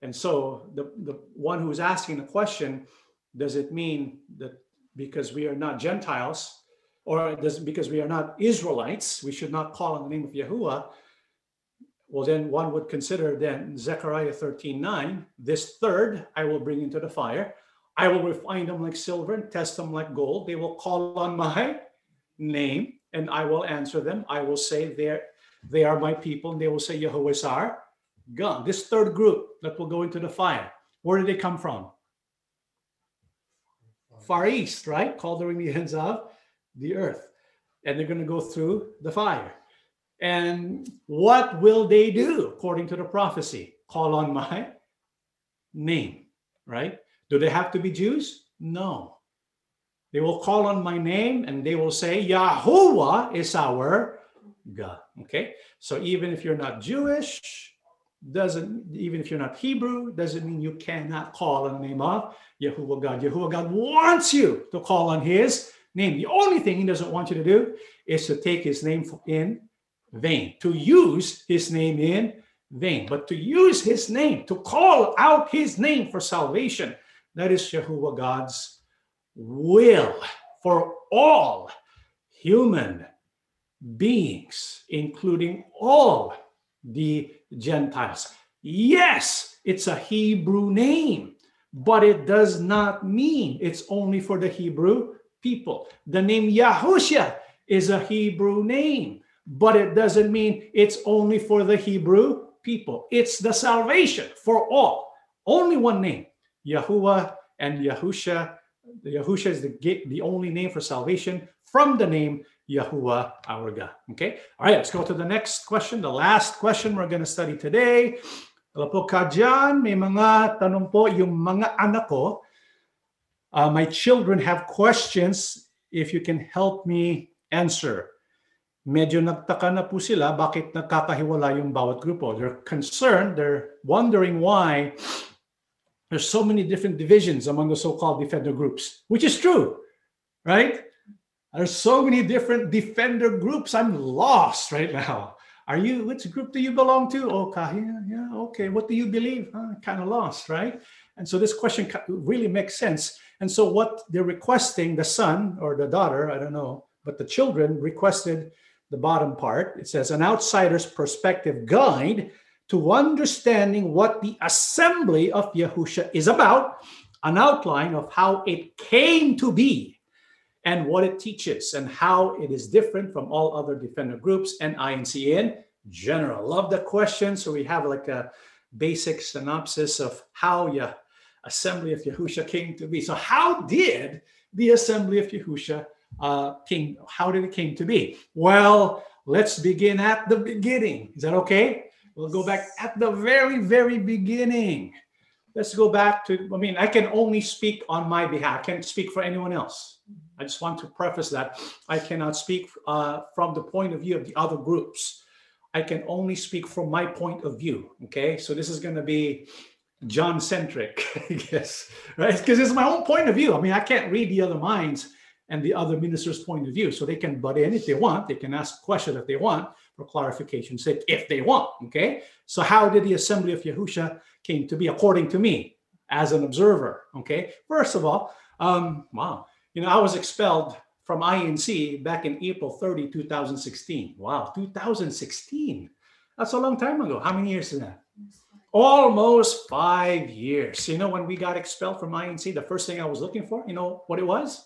And so the, the one who's asking the question, does it mean that because we are not Gentiles, or does because we are not Israelites, we should not call on the name of Yahuwah? Well, then one would consider then Zechariah thirteen nine, this third I will bring into the fire. I will refine them like silver and test them like gold. They will call on my name and I will answer them. I will say they are my people and they will say Yahuwah is our God. This third group that will go into the fire, where do they come from? Far East, right? Called during the ends of the earth. And they're going to go through the fire. And what will they do according to the prophecy? Call on my name, right? Do they have to be Jews? No. They will call on my name and they will say, Yahuwah is our God, okay? So even if you're not Jewish, doesn't, even if you're not Hebrew, doesn't mean you cannot call on the name of Yahuwah God. Yahuwah God wants you to call on his name. The only thing he doesn't want you to do is to take his name in vain, to use his name in vain, but to use his name, to call out his name for salvation, that is Yahuwah God's will for all human beings, including all the Gentiles. Yes, it's a Hebrew name, but it does not mean it's only for the Hebrew people. The name Yahusha is a Hebrew name, but it doesn't mean it's only for the Hebrew people. It's the salvation for all. Only one name, Yahuwah and Yahusha. Yahusha is the, the only name for salvation from the name Yahuwah our God. Okay? All right, let's go to the next question. The last question we're going to study today. Hello po, Kajan. May mga tanong po yung mga anak ko. Uh, my children have questions if you can help me answer. Medyo nagtaka na po sila bakit nagkakahiwala yung bawat grupo. They're concerned, they're wondering why there's so many different divisions among the so-called defender groups, which is true, right? There's so many different defender groups. I'm lost right now. Are you, which group do you belong to? Oh, yeah, yeah, okay. What do you believe? Huh, kind of lost, right? And so this question really makes sense. And so what they're requesting, the son or the daughter, I don't know, but the children requested the bottom part. It says, an outsider's perspective guide to understanding what the assembly of Yahusha is about, an outline of how it came to be and what it teaches and how it is different from all other defender groups and I N C in general. Love the question. So we have like a basic synopsis of how the assembly of Yahusha came to be. So how did the assembly of Yahusha Uh, came, how did it came to be? Well, let's begin at the beginning. Is that okay? We'll go back at the very, very beginning. Let's go back to, I mean, I can only speak on my behalf. I can't speak for anyone else. I just want to preface that. I cannot speak uh, from the point of view of the other groups. I can only speak from my point of view, okay? So this is going to be John-centric, I guess, right? Because it's my own point of view. I mean, I can't read the other minds and the other minister's point of view. So they can butt in if they want. They can ask questions if they want for clarification's sake if they want, okay? So how did the assembly of Yahusha came to be according to me as an observer, okay? First of all, um, wow, you know, I was expelled from I N C back in April thirtieth, twenty sixteen. Wow, two thousand sixteen. That's a long time ago. How many years is that? Almost five years. You know, when we got expelled from I N C, the first thing I was looking for, you know what it was?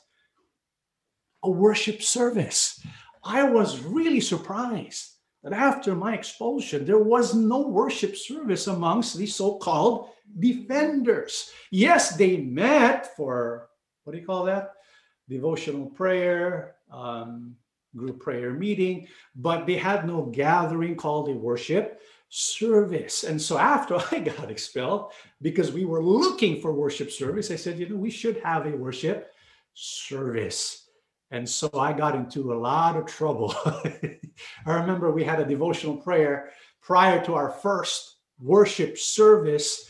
A worship service. I was really surprised that after my expulsion, there was no worship service amongst these so-called defenders. Yes, they met for, what do you call that? Devotional prayer, um, group prayer meeting, but they had no gathering called a worship service. And so after I got expelled, because we were looking for worship service, I said, you know, we should have a worship service. And so I got into a lot of trouble. I remember we had a devotional prayer prior to our first worship service.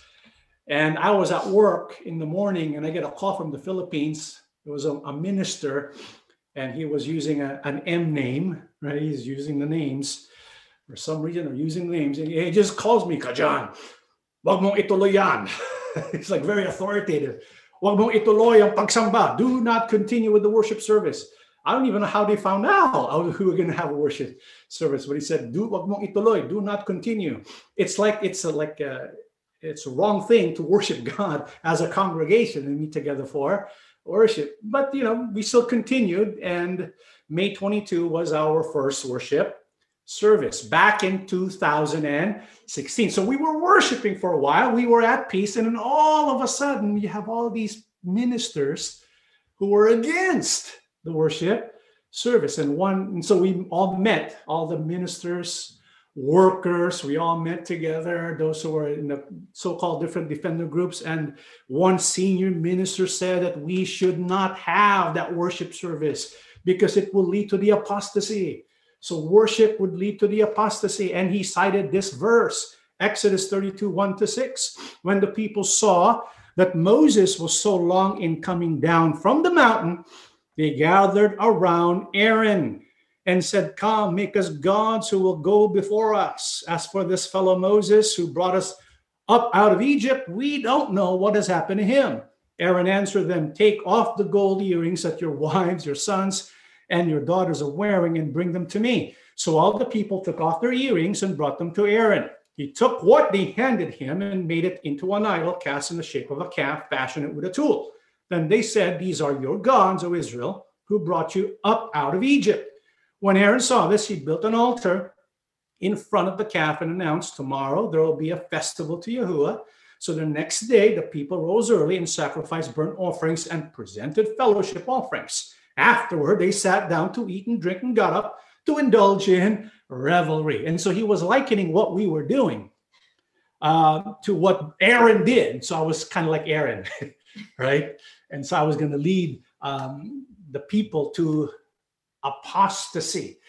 And I was at work in the morning and I get a call from the Philippines. It was a, a minister and he was using a, an M name, right? He's using the names for some reason or using names. And he just calls me, Kajan, Bagmon Itoloyan. It's like very authoritative. Wag mong ituloy ang pagsamba. Do not continue with the worship service. I don't even know how they found out who were going to have a worship service. But he said, "Do wag mong ituloy. Do not continue." It's like it's a, like a, it's a wrong thing to worship God as a congregation and meet together for worship. But you know, we still continued, and May twenty-second was our first worship service back in two thousand sixteen. So we were worshiping for a while. We were at peace. And then all of a sudden, you have all these ministers who were against the worship service. And one, and so we all met, all the ministers, workers, we all met together, those who were in the so-called different defender groups. And one senior minister said that we should not have that worship service because it will lead to the apostasy. So worship would lead to the apostasy. And he cited this verse, Exodus thirty-two, one to six. When the people saw that Moses was so long in coming down from the mountain, they gathered around Aaron and said, "Come, make us gods who will go before us. As for this fellow Moses who brought us up out of Egypt, we don't know what has happened to him." Aaron answered them, "Take off the gold earrings that your wives, your sons, and your daughters are wearing and bring them to me." So all the people took off their earrings and brought them to Aaron. He took what they handed him and made it into an idol cast in the shape of a calf, fashioned it with a tool. Then they said, "These are your gods, O Israel, who brought you up out of Egypt." When Aaron saw this, he built an altar in front of the calf and announced, "Tomorrow there will be a festival to Yahuwah." So the next day, the people rose early and sacrificed burnt offerings and presented fellowship offerings. Afterward, they sat down to eat and drink and got up to indulge in revelry. And so he was likening what we were doing uh, to what Aaron did. So I was kind of like Aaron, right? And so I was going to lead um, the people to apostasy.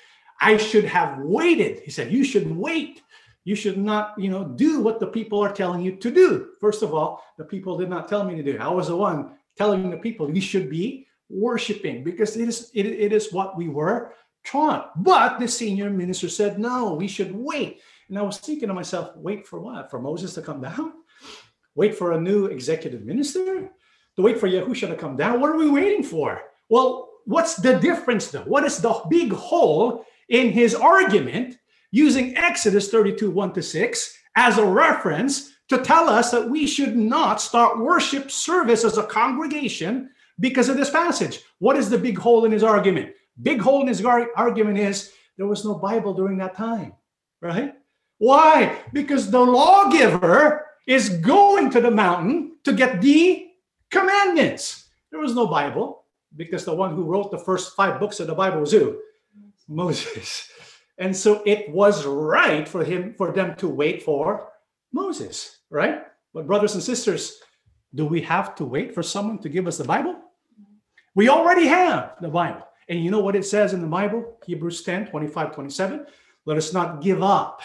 I should have waited. He said, you should wait. You should not, you know, do what the people are telling you to do. First of all, the people did not tell me to do. I was the one telling the people you should be worshiping because it is it, it is what we were taught. But the senior minister said, no, we should wait. And I was thinking to myself, wait for what? For Moses to come down? Wait for a new executive minister? To wait for Yahusha to come down? What are we waiting for? Well, what's the difference though? What is the big hole in his argument using Exodus thirty-two, one to six as a reference to tell us that we should not start worship service as a congregation because of this passage? What is the big hole in his argument? Big hole in his ar- argument is there was no Bible during that time, right? Why? Because the lawgiver is going to the mountain to get the commandments. There was no Bible because the one who wrote the first five books of the Bible was who? Moses. And so it was right for him, for them to wait for Moses, right? But brothers and sisters, do we have to wait for someone to give us the Bible? We already have the Bible. And you know what it says in the Bible? Hebrews ten, twenty-five, twenty-seven. Let us not give up.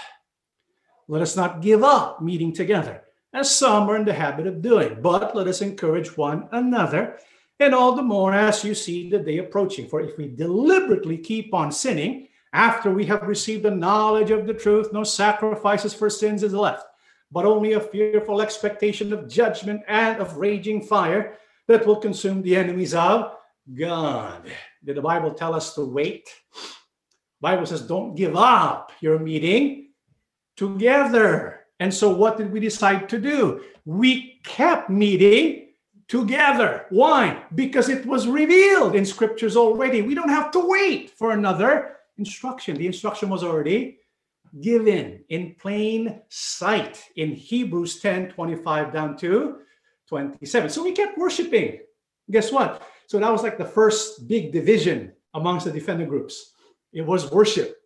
Let us not give up meeting together, as some are in the habit of doing. But let us encourage one another, and all the more as you see the day approaching. For if we deliberately keep on sinning, after we have received the knowledge of the truth, no sacrifices for sins is left, but only a fearful expectation of judgment and of raging fire that will consume the enemies of God. Did the Bible tell us to wait? The Bible says, don't give up your meeting together. And so what did we decide to do? We kept meeting together. Why? Because it was revealed in scriptures already. We don't have to wait for another instruction. The instruction was already given in plain sight in Hebrews ten, twenty-five down to twenty-seven. So we kept worshiping. Guess what? So that was like the first big division amongst the defender groups. It was worship.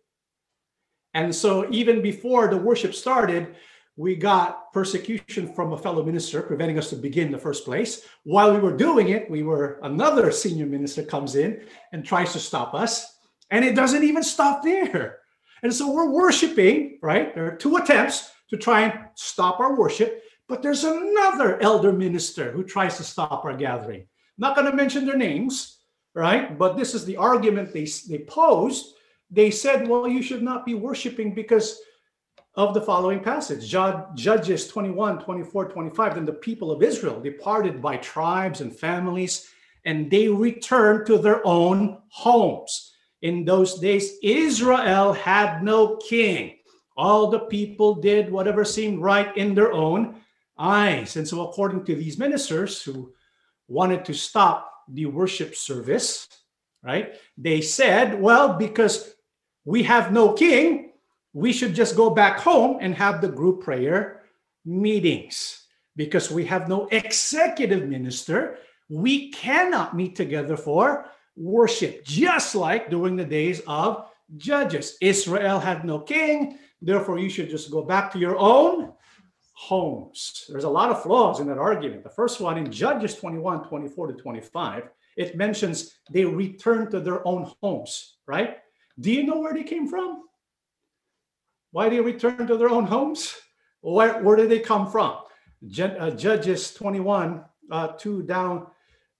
And so even before the worship started, we got persecution from a fellow minister preventing us to begin in the first place. While we were doing it, we were another senior minister comes in and tries to stop us. And it doesn't even stop there. And so we're worshiping, right? There are two attempts to try and stop our worship. But there's another elder minister who tries to stop our gathering. I'm not going to mention their names, right? But this is the argument they, they posed. They said, well, you should not be worshiping because of the following passage, Judges twenty-one, twenty-four, twenty-five. Then the people of Israel departed by tribes and families, and they returned to their own homes. In those days, Israel had no king. All the people did whatever seemed right in their own eyes. And so according to these ministers who wanted to stop the worship service, right, they said, well, because we have no king, we should just go back home and have the group prayer meetings. Because we have no executive minister, we cannot meet together for worship, just like during the days of Judges. Israel had no king, therefore you should just go back to your own homes. There's a lot of flaws in that argument. The first one, in Judges twenty-one, twenty-four to twenty-five, it mentions they returned to their own homes, right? Do you know where they came from? Why they returned to their own homes? Where, where did they come from? Gen, uh, Judges twenty-one, uh, two down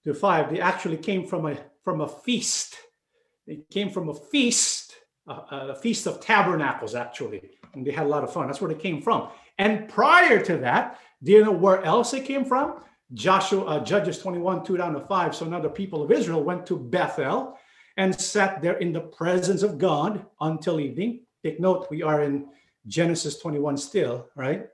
to five, they actually came from a from a feast. They came from a feast, uh, a feast of tabernacles, actually. And they had a lot of fun. That's where they came from. And prior to that, do you know where else they came from? Joshua, uh, Judges twenty-one, two down to five. So now the people of Israel went to Bethel and sat there in the presence of God until evening. Take note, we are in Genesis twenty-one still, right?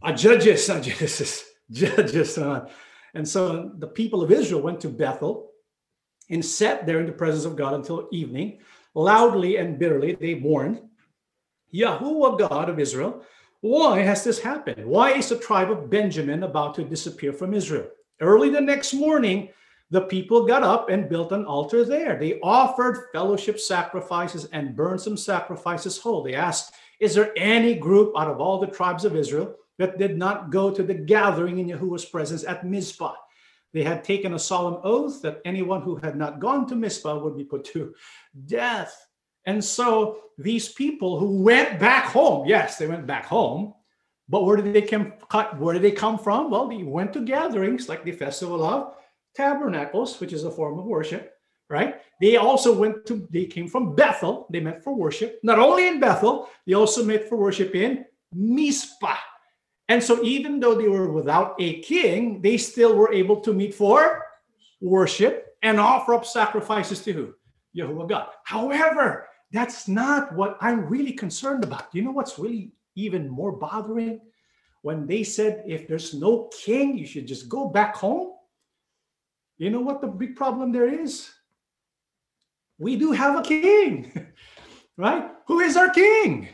Uh, Judges, uh, Genesis, Judges, uh, And so the people of Israel went to Bethel and sat there in the presence of God until evening. Loudly and bitterly, they mourned, Yahuwah, God of Israel, why has this happened? Why is the tribe of Benjamin about to disappear from Israel? Early the next morning, The people got up and built an altar there. They offered fellowship sacrifices and burned some sacrifices whole. They asked, is there any group out of all the tribes of Israel that did not go to the gathering in Yahuwah's presence at Mizpah? They had taken a solemn oath that anyone who had not gone to Mizpah would be put to death. And so these people who went back home, yes, they went back home, but where did they come, where did they come from? Well, they went to gatherings like the Festival of Tabernacles, which is a form of worship, right? They also went to, they came from Bethel. They met for worship, not only in Bethel, they also met for worship in Mizpah. And so even though they were without a king, they still were able to meet for worship and offer up sacrifices to who? Yahuwah God. However, that's not what I'm really concerned about. You know what's really even more bothering? When they said, if there's no king, you should just go back home. You know what the big problem there is? We do have a king, right? Who is our king?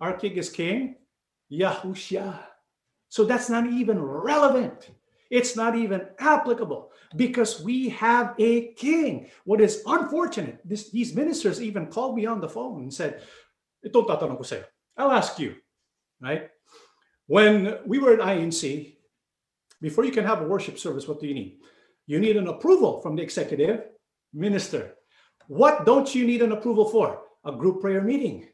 Our king is King Yahusha. So that's not even relevant. It's not even applicable because we have a king. What is unfortunate, this, these ministers even called me on the phone and said, "Itong tatanong ko sa'yo. I'll ask you," right? When we were at I N C, before you can have a worship service, what do you need? You need an approval from the executive minister. What don't you need an approval for? A group prayer meeting.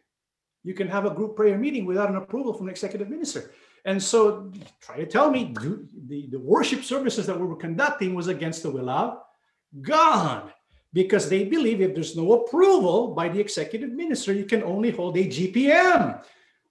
You can have a group prayer meeting without an approval from the executive minister. And so try to tell me the, the worship services that we were conducting was against the will of God, because they believe if there's no approval by the executive minister, you can only hold a G P M.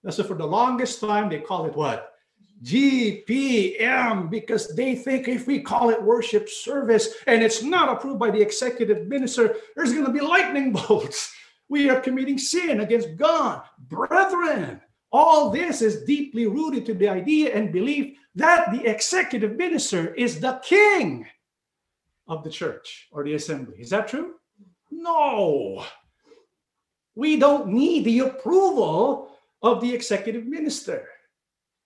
So for the longest time, they call it what? G P M, because they think if we call it worship service and it's not approved by the executive minister, there's going to be lightning bolts. We are committing sin against God. Brethren, all this is deeply rooted to the idea and belief that the executive minister is the king of the church or the assembly. Is that true? No. We don't need the approval of the executive minister.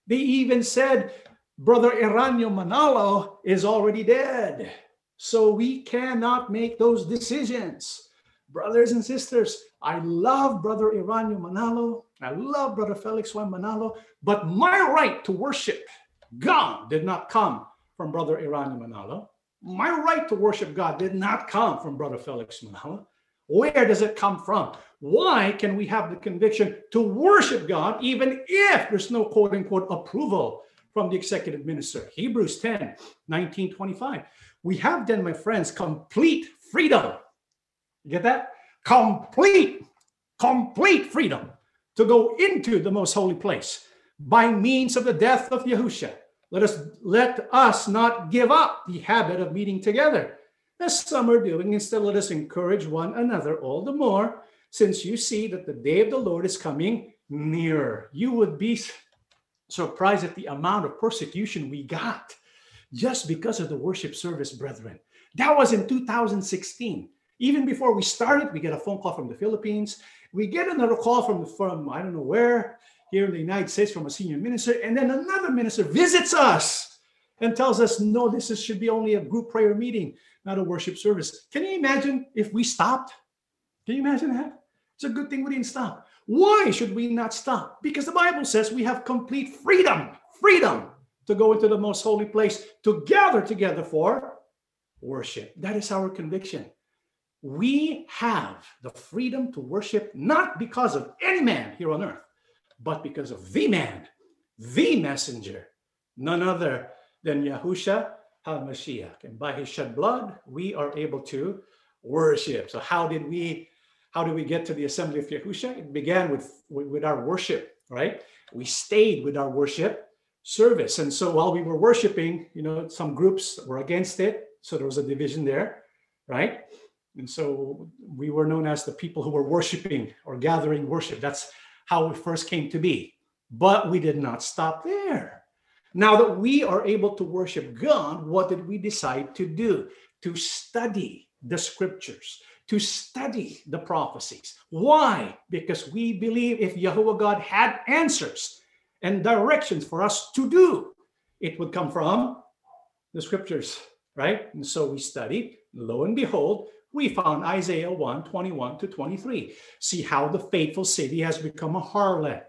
They even said, Brother Eraño Manalo is already dead. So we cannot make those decisions. Brothers and sisters, I love Brother Eraño Manalo. I love Brother Felix Y. Manalo. But my right to worship God did not come from Brother Eraño Manalo. My right to worship God did not come from Brother Felix Manalo. Where does it come from? Why can we have the conviction to worship God even if there's no quote-unquote approval from the executive minister? Hebrews ten, nineteen, twenty-five. We have then, my friends, complete freedom. You get that? Complete, complete freedom to go into the most holy place by means of the death of Yahusha. Let us let us not give up the habit of meeting together, as some are doing. Instead, let us encourage one another all the more, since you see that the day of the Lord is coming nearer. You would be surprised at the amount of persecution we got just because of the worship service, brethren. That was in two thousand sixteen. Even before we started, we get a phone call from the Philippines. We get another call from, from I don't know where, here in the United States, from a senior minister. And then another minister visits us and tells us, no, this is, should be only a group prayer meeting, not a worship service. Can you imagine if we stopped? Can you imagine that? It's a good thing we didn't stop. Why should we not stop? Because the Bible says we have complete freedom, freedom to go into the most holy place, to gather together for worship. That is our conviction. We have the freedom to worship not because of any man here on earth, but because of the man, the messenger, none other than Yahusha HaMashiach. And by his shed blood, we are able to worship. So how did we how did we get to the assembly of Yahusha? It began with, with our worship, right? We stayed with our worship service. And so while we were worshiping, you know, some groups were against it. So there was a division there, right? And so we were known as the people who were worshiping or gathering worship. That's how we first came to be. But we did not stop there. Now that we are able to worship God, what did we decide to do? To study the scriptures, to study the prophecies. Why? Because we believe if Yahuwah God had answers and directions for us to do, it would come from the scriptures. right? And so we studied, lo and behold, we found Isaiah one, twenty-one to twenty-three. See how the faithful city has become a harlot.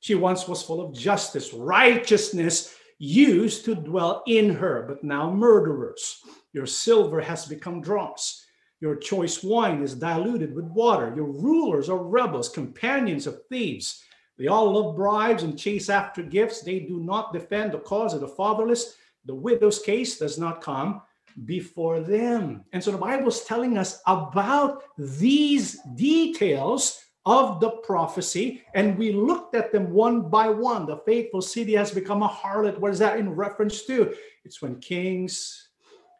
She once was full of justice, righteousness used to dwell in her, but now murderers. Your silver has become dross. Your choice wine is diluted with water. Your rulers are rebels, companions of thieves. They all love bribes and chase after gifts. They do not defend the cause of the fatherless. The widow's case does not come before them. And so the Bible is telling us about these details of the prophecy, and we looked at them one by one. The faithful city has become a harlot. What is that in reference to? It's when kings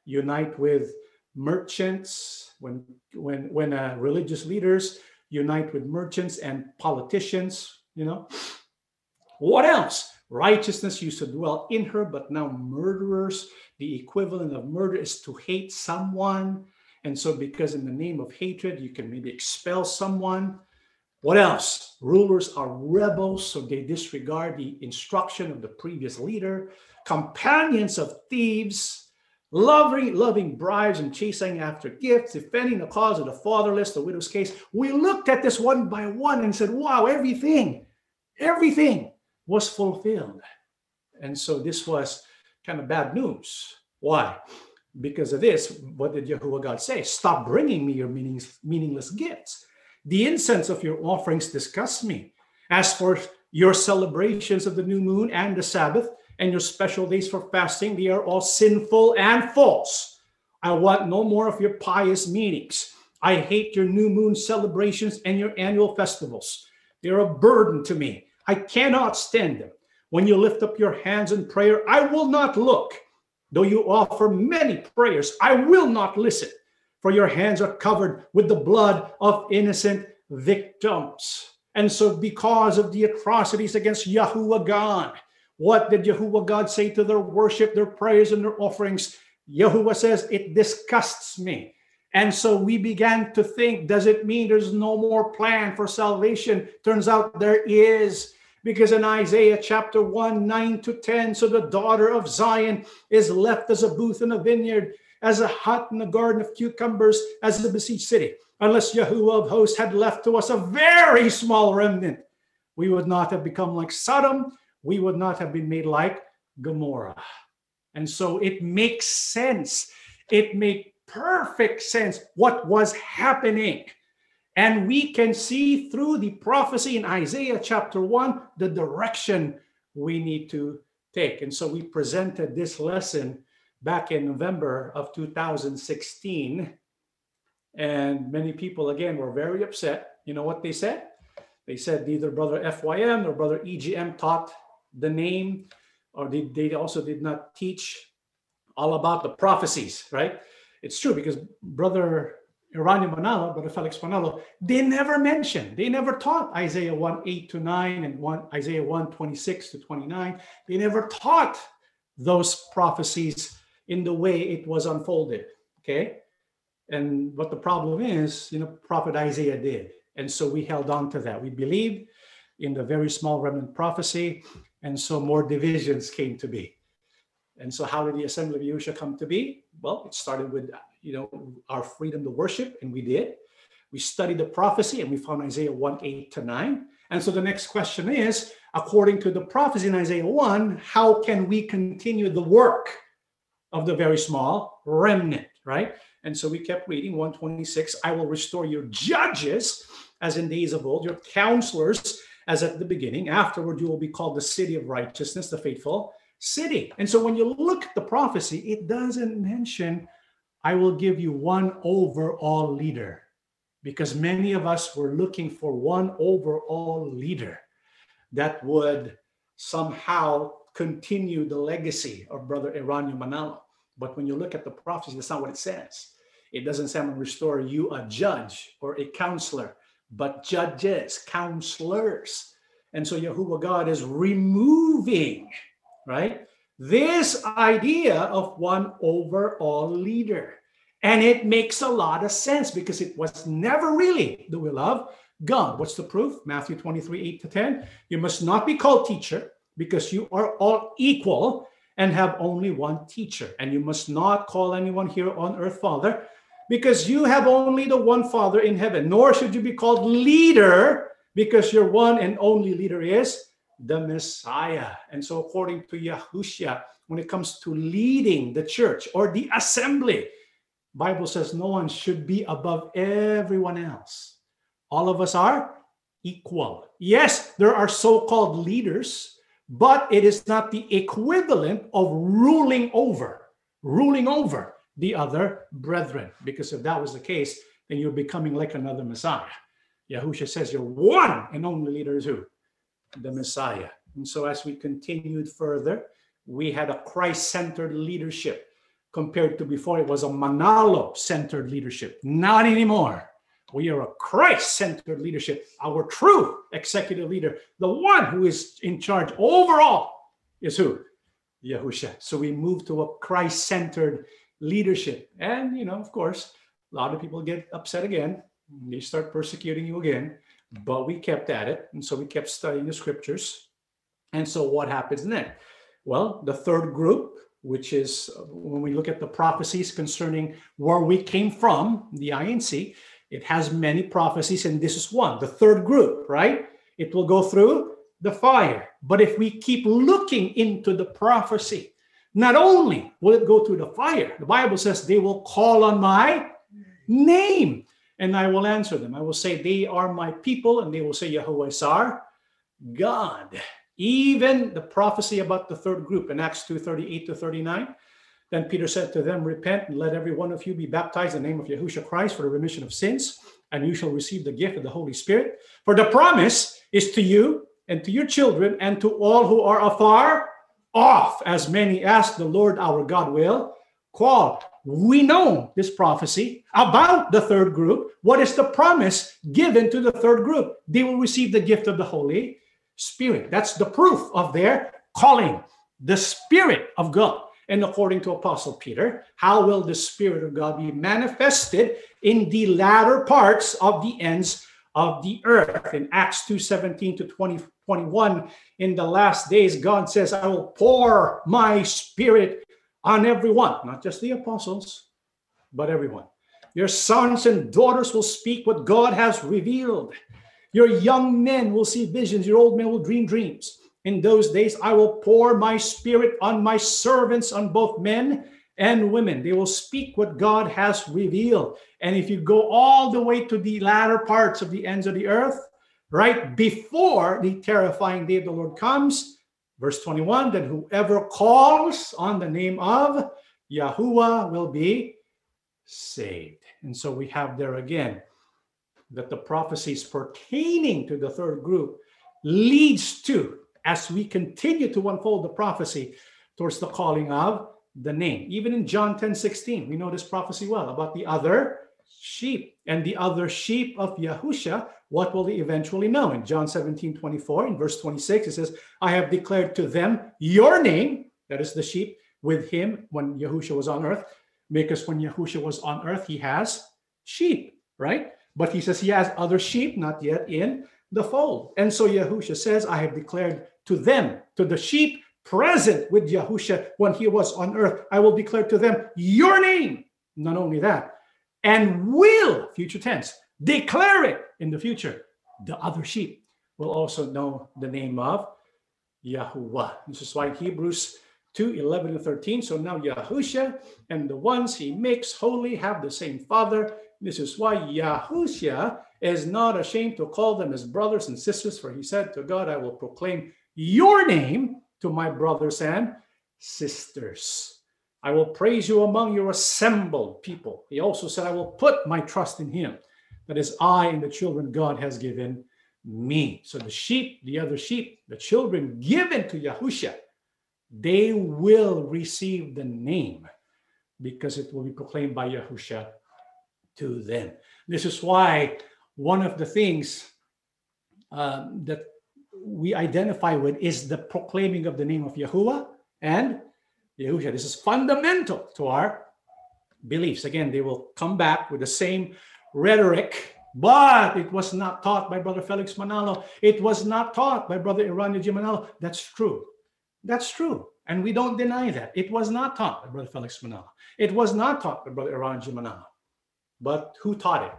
unite with merchants, when when when uh, religious leaders unite with merchants and politicians, you know. What else? Righteousness used to dwell in her, but now murderers. The equivalent of murder is to hate someone. And so because in the name of hatred, you can maybe expel someone. What else? Rulers are rebels, so they disregard the instruction of the previous leader. Companions of thieves, loving, loving bribes and chasing after gifts, defending the cause of the fatherless, the widow's case. We looked at this one by one and said, wow, everything, everything was fulfilled. And so this was kind of bad news. Why? Because of this, what did Yahuwah God say? Stop bringing me your meanings, meaningless gifts. The incense of your offerings disgusts me. As for your celebrations of the new moon and the Sabbath and your special days for fasting, they are all sinful and false. I want no more of your pious meetings. I hate your new moon celebrations and your annual festivals. They are a burden to me. I cannot stand them. When you lift up your hands in prayer, I will not look. Though you offer many prayers, I will not listen. For your hands are covered with the blood of innocent victims. And so because of the atrocities against Yahuwah God, what did Yahuwah God say to their worship, their prayers, and their offerings? Yahuwah says, it disgusts me. And so we began to think, does it mean there's no more plan for salvation? Turns out there is. Because in Isaiah chapter one, nine to ten, so the daughter of Zion is left as a booth in a vineyard, as a hut in the garden of cucumbers, as a besieged city. Unless Yahuwah of hosts had left to us a very small remnant, we would not have become like Sodom. We would not have been made like Gomorrah. And so it makes sense. It made perfect sense what was happening. And we can see through the prophecy in Isaiah chapter one, the direction we need to take. And so we presented this lesson back in November of two thousand sixteen, and many people, again, were very upset. You know what they said? They said neither Brother F Y M nor Brother E G M taught the name, or they, they also did not teach all about the prophecies, right? It's true, because Brother Iranio Manalo, Brother Felix Manalo, they never mentioned, they never taught Isaiah one, eight to nine and one, Isaiah one, twenty-six to twenty-nine. They never taught those prophecies in the way it was unfolded, okay? And what the problem is, you know, Prophet Isaiah did. And so we held on to that. We believed in the very small remnant prophecy, and so more divisions came to be. And so how did the Assembly of Yahusha come to be? Well, it started with, you know, our freedom to worship, and we did. We studied the prophecy, and we found Isaiah one, eight to nine. And so the next question is, according to the prophecy in Isaiah one, how can we continue the work of the very small remnant, right? And so we kept reading one twenty-six, I will restore your judges as in days of old, your counselors as at the beginning. Afterward, you will be called the city of righteousness, the faithful city. And so when you look at the prophecy, it doesn't mention, I will give you one overall leader, because many of us were looking for one overall leader that would somehow continue the legacy of Brother Eraño Manalo. But when you look at the prophecy, that's not what it says. It doesn't say, I'm going to restore you a judge or a counselor, but judges, counselors. And so Yahuwah God is removing, right, this idea of one overall leader. And it makes a lot of sense, because it was never really the will of God. What's the proof? Matthew twenty-three, eight to ten. You must not be called teacher, because you are all equal, and have only one teacher. And you must not call anyone here on earth father, because you have only the one Father in heaven. Nor should you be called leader, because your one and only leader is the Messiah. And so according to Yahushua, when it comes to leading the church or the assembly, Bible says no one should be above everyone else. All of us are equal. Yes, there are so-called leaders, but it is not the equivalent of ruling over, ruling over the other brethren. Because if that was the case, then you're becoming like another Messiah. Yahusha says your one and only leader is who? The Messiah. And so as we continued further, we had a Christ-centered leadership compared to before. It was a Manalo-centered leadership. Not anymore. We are a Christ-centered leadership. Our true executive leader, the one who is in charge overall, is who? Yahusha. So we move to a Christ-centered leadership. And, you know, of course, a lot of people get upset again. They start persecuting you again. But we kept at it. And so we kept studying the scriptures. And so what happens next? Well, the third group, which is when we look at the prophecies concerning where we came from, the I N C, it has many prophecies, and this is one, the third group, right? It will go through the fire. But if we keep looking into the prophecy, not only will it go through the fire, the Bible says they will call on my name, and I will answer them. I will say they are my people, and they will say Yahuwah is our God. Even the prophecy about the third group in Acts two thirty-eight to thirty-nine, then Peter said to them, repent and let every one of you be baptized in the name of Yahushua Christ for the remission of sins, and you shall receive the gift of the Holy Spirit. For the promise is to you and to your children and to all who are afar off, as many as the Lord our God will call. We know this prophecy about the third group. What is the promise given to the third group? They will receive the gift of the Holy Spirit. That's the proof of their calling, the Spirit of God. And according to Apostle Peter, how will the Spirit of God be manifested in the latter parts of the ends of the earth? In Acts two seventeen to twenty, twenty-one, in the last days, God says, I will pour my Spirit on everyone, not just the apostles, but everyone. Your sons and daughters will speak what God has revealed. Your young men will see visions. Your old men will dream dreams. In those days, I will pour my Spirit on my servants, on both men and women. They will speak what God has revealed. And if you go all the way to the latter parts of the ends of the earth, right before the terrifying day of the Lord comes, verse twenty-one, then whoever calls on the name of Yahuwah will be saved. And so we have there again that the prophecies pertaining to the third group leads to, as we continue to unfold the prophecy, towards the calling of the name. Even in John ten sixteen, we know this prophecy well about the other sheep. And the other sheep of Yahusha, what will they eventually know? In John seventeen twenty-four, in verse twenty-six, it says, I have declared to them your name, that is the sheep, with him when Yahusha was on earth. Because when Yahusha was on earth, he has sheep, right? But he says he has other sheep, not yet in the fold. And so Yahusha says, I have declared to them, to the sheep present with Yahusha when he was on earth, I will declare to them your name. Not only that, and will, future tense, declare it in the future. The other sheep will also know the name of Yahuwah. This is why Hebrews two eleven and thirteen, so now Yahusha and the ones he makes holy have the same Father. This is why Yahushua is not ashamed to call them his brothers and sisters, for he said to God, I will proclaim your name to my brothers and sisters. I will praise you among your assembled people. He also said, I will put my trust in him. That is, I and the children God has given me. So the sheep, the other sheep, the children given to Yahushua, they will receive the name because it will be proclaimed by Yahushua to them. This is why one of the things um, that we identify with is the proclaiming of the name of Yahuwah and Yahushua. This is fundamental to our beliefs. Again, they will come back with the same rhetoric, but it was not taught by Brother Felix Manalo. It was not taught by Brother Eraño G. Manalo. That's true. That's true. And we don't deny that. It was not taught by Brother Felix Manalo. It was not taught by Brother Eraño G. Manalo. But who taught it?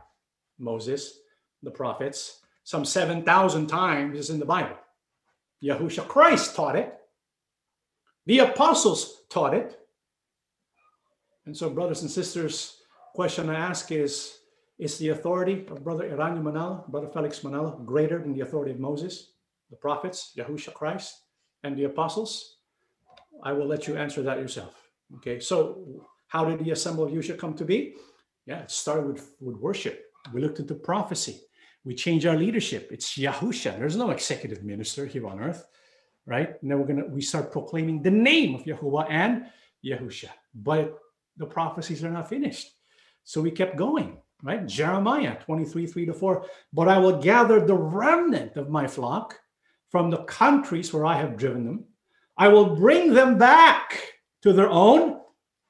Moses, the prophets, some seven thousand times is in the Bible. Yahusha Christ taught it. The apostles taught it. And so, brothers and sisters, question I ask is, is the authority of Brother Eraño Manalo, Brother Felix Manalo, greater than the authority of Moses, the prophets, Yahusha Christ, and the apostles? I will let you answer that yourself. Okay, so how did the Assembly of Yahusha come to be? Yeah, it started with, with worship. We looked into prophecy. We changed our leadership. It's Yahusha. There's no executive minister here on earth, right? Now we're gonna we start proclaiming the name of Yahuwah and Yahusha. But the prophecies are not finished. So we kept going, right? Jeremiah twenty-three, three to four. But I will gather the remnant of my flock from the countries where I have driven them. I will bring them back to their own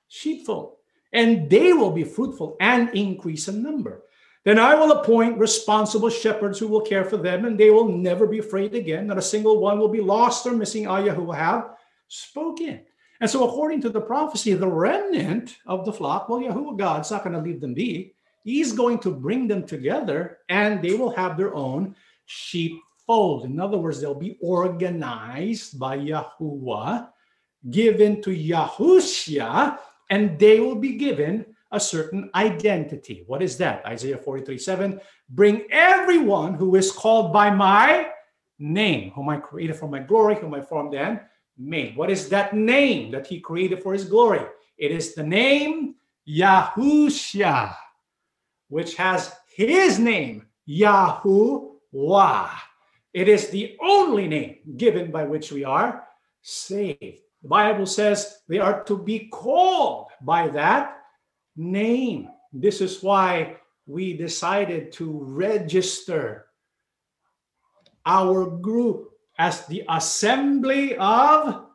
sheepfold, and they will be fruitful and increase in number. Then I will appoint responsible shepherds who will care for them, and they will never be afraid again. Not a single one will be lost or missing. I, Yahuwah, have spoken. And so according to the prophecy, the remnant of the flock, well, Yahuwah God's not going to leave them be. He's going to bring them together, and they will have their own sheepfold. In other words, they'll be organized by Yahuwah, given to Yahushua, and they will be given a certain identity. What is that? Isaiah forty-three, seven. Bring everyone who is called by my name, whom I created for my glory, whom I formed and made. What is that name that he created for his glory? It is the name Yahushua, which has his name, Yahuwah. It is the only name given by which we are saved. The Bible says they are to be called by that name. This is why we decided to register our group as the Assembly of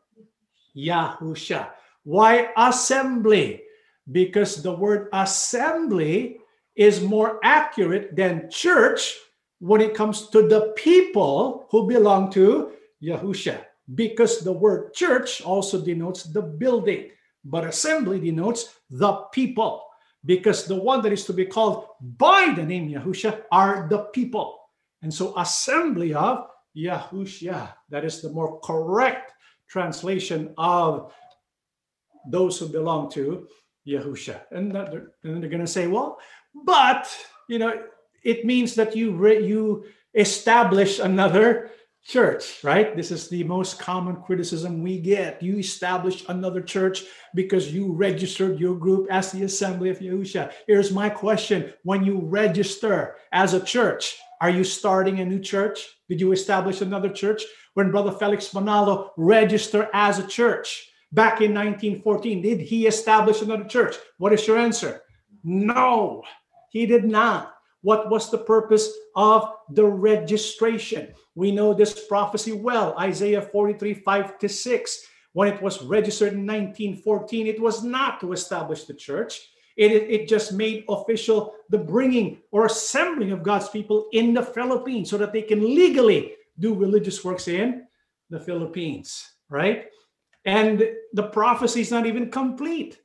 Yahusha. Why assembly? Because the word assembly is more accurate than church when it comes to the people who belong to Yahusha. Because the word church also denotes the building. But assembly denotes the people, because the one that is to be called by the name Yahusha are the people. And so assembly of Yahusha, that is the more correct translation of those who belong to Yahusha. And they're, and they're going to say, well, but, you know, it means that you, re, you establish another church, right? This is the most common criticism we get. You establish another church because you registered your group as the Assembly of Yahusha. Here's my question. When you register as a church, are you starting a new church? Did you establish another church? When Brother Felix Manalo registered as a church back in nineteen fourteen, did he establish another church? What is your answer? No, he did not. What was the purpose of the registration? We know this prophecy well, Isaiah forty-three, five to six. When it was registered in nineteen fourteen, it was not to establish the church. It, it just made official the bringing or assembling of God's people in the Philippines so that they can legally do religious works in the Philippines, right? And the prophecy is not even complete.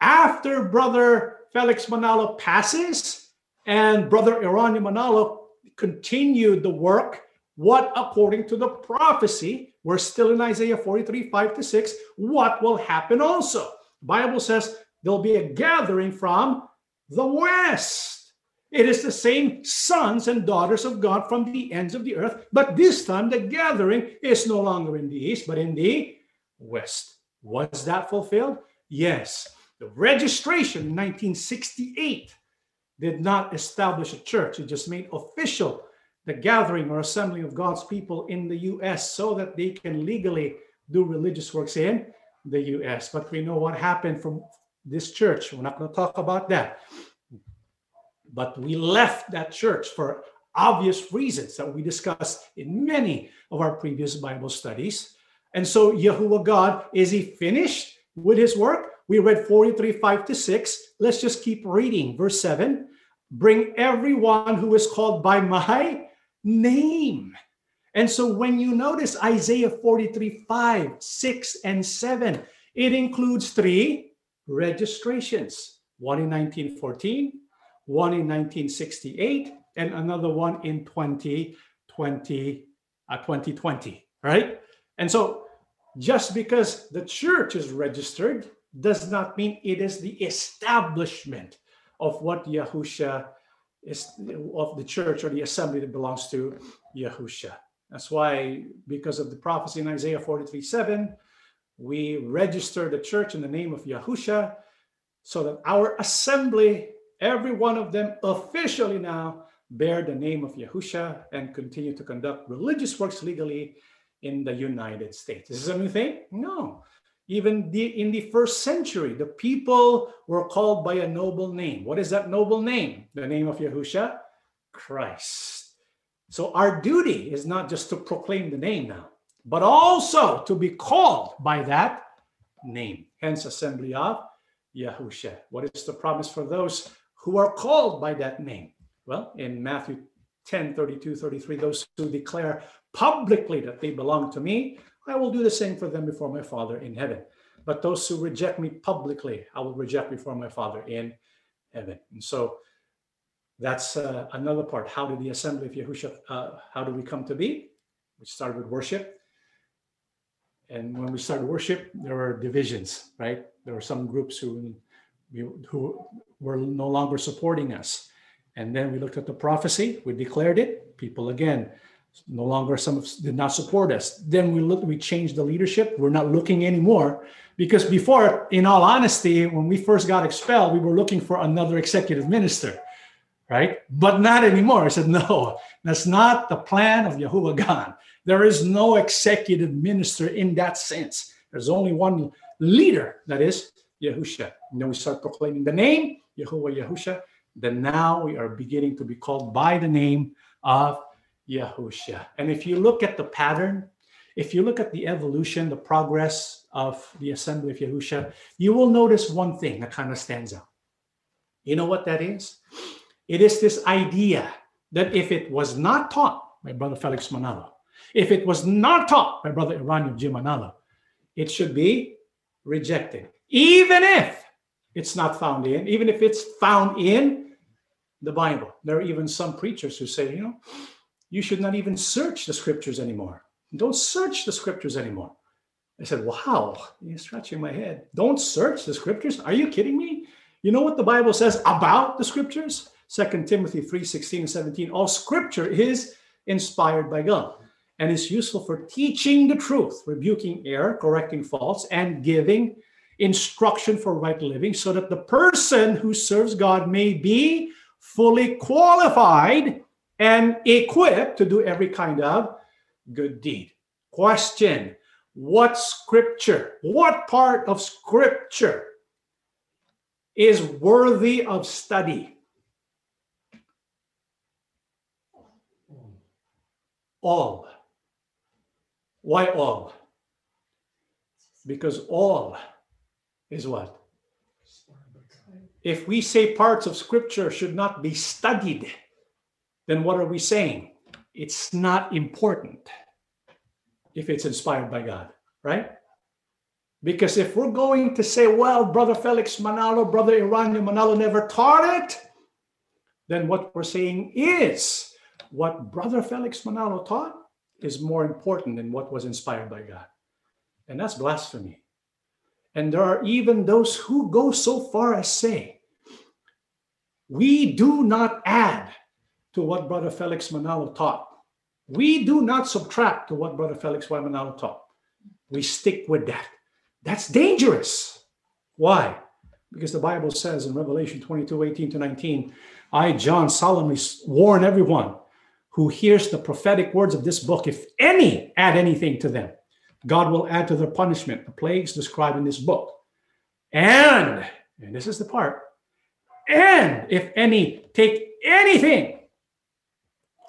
After Brother Felix Manalo passes, and Brother Eraño Manalo continued the work, what according to the prophecy, we're still in Isaiah forty-three, five to six, what will happen also? The Bible says there'll be a gathering from the West. It is the same sons and daughters of God from the ends of the earth, but this time the gathering is no longer in the East, but in the West. Was that fulfilled? Yes. The registration in nineteen sixty-eight did not establish a church. It just made official the gathering or assembling of God's people in the U S so that they can legally do religious works in the U S. But we know what happened from this church. We're not going to talk about that. But we left that church for obvious reasons that we discussed in many of our previous Bible studies. And so Yahuwah God, is he finished with his work? We read forty-three, five to six. Let's just keep reading. Verse seven. Bring everyone who is called by my name, And so when you notice Isaiah forty-three, five, six, and seven, it includes three registrations, one in nineteen fourteen, one in nineteen sixty-eight, and another one in twenty twenty, right? And so just because the church is registered does not mean it is the establishment of what Yahusha is, of the church or the assembly that belongs to Yahusha. That's why, because of the prophecy in Isaiah forty-three seven, we register the church in the name of Yahusha so that our assembly, every one of them officially now, bear the name of Yahusha and continue to conduct religious works legally in the United States. This is a new thing? No. Even the, in the first century, the people were called by a noble name. What is that noble name? The name of Yahusha? Christ. So our duty is not just to proclaim the name now, but also to be called by that name. Hence, Assembly of Yahusha. What is the promise for those who are called by that name? Well, in Matthew ten, thirty-two, thirty-three, those who declare publicly that they belong to me, I will do the same for them before my Father in heaven. But those who reject me publicly, I will reject before my Father in heaven. And so that's uh, another part. How did the assembly of Yahusha, uh, how do we come to be? We started with worship. And when we started worship, there were divisions, right? There were some groups who, who were no longer supporting us. And then we looked at the prophecy. We declared it. People, again, no longer, some of, did not support us. Then we looked, we changed the leadership. We're not looking anymore, because before, in all honesty, when we first got expelled, we were looking for another executive minister, right? But not anymore. I said, no, that's not the plan of Yahuwah God. There is no executive minister in that sense. There's only one leader, that is Yahusha. And then we start proclaiming the name, Yahuwah Yahusha. Then now we are beginning to be called by the name of Yahusha. And if you look at the pattern, if you look at the evolution, the progress of the assembly of Yahusha, you will notice one thing that kind of stands out. You know what that is? It is this idea that if it was not taught by Brother Felix Manalo, if it was not taught by Brother Eraño G. Manalo, it should be rejected, even if it's not found in, even if it's found in the Bible. There are even some preachers who say, you know, you should not even search the scriptures anymore. Don't search the scriptures anymore. I said, wow, you're scratching my head. Don't search the scriptures? Are you kidding me? You know what the Bible says about the scriptures? Second Timothy three, sixteen and seventeen. All scripture is inspired by God and is useful for teaching the truth, rebuking error, correcting faults, and giving instruction for right living, so that the person who serves God may be fully qualified and equipped to do every kind of good deed. Question: what scripture, what part of scripture is worthy of study? All. Why all? Because all is what? If we say parts of scripture should not be studied, then what are we saying? It's not important if it's inspired by God, right? Because if we're going to say, well, Brother Felix Manalo, Brother Eraño Manalo never taught it, then what we're saying is what Brother Felix Manalo taught is more important than what was inspired by God. And that's blasphemy. And there are even those who go so far as say, we do not add to what Brother Felix Manalo taught. We do not subtract to what Brother Felix Y. Manalo taught. We stick with that. That's dangerous. Why? Because the Bible says in Revelation twenty-two, eighteen to nineteen, I, John, solemnly warn everyone who hears the prophetic words of this book, if any add anything to them, God will add to their punishment the plagues described in this book. And, and this is the part, and if any take anything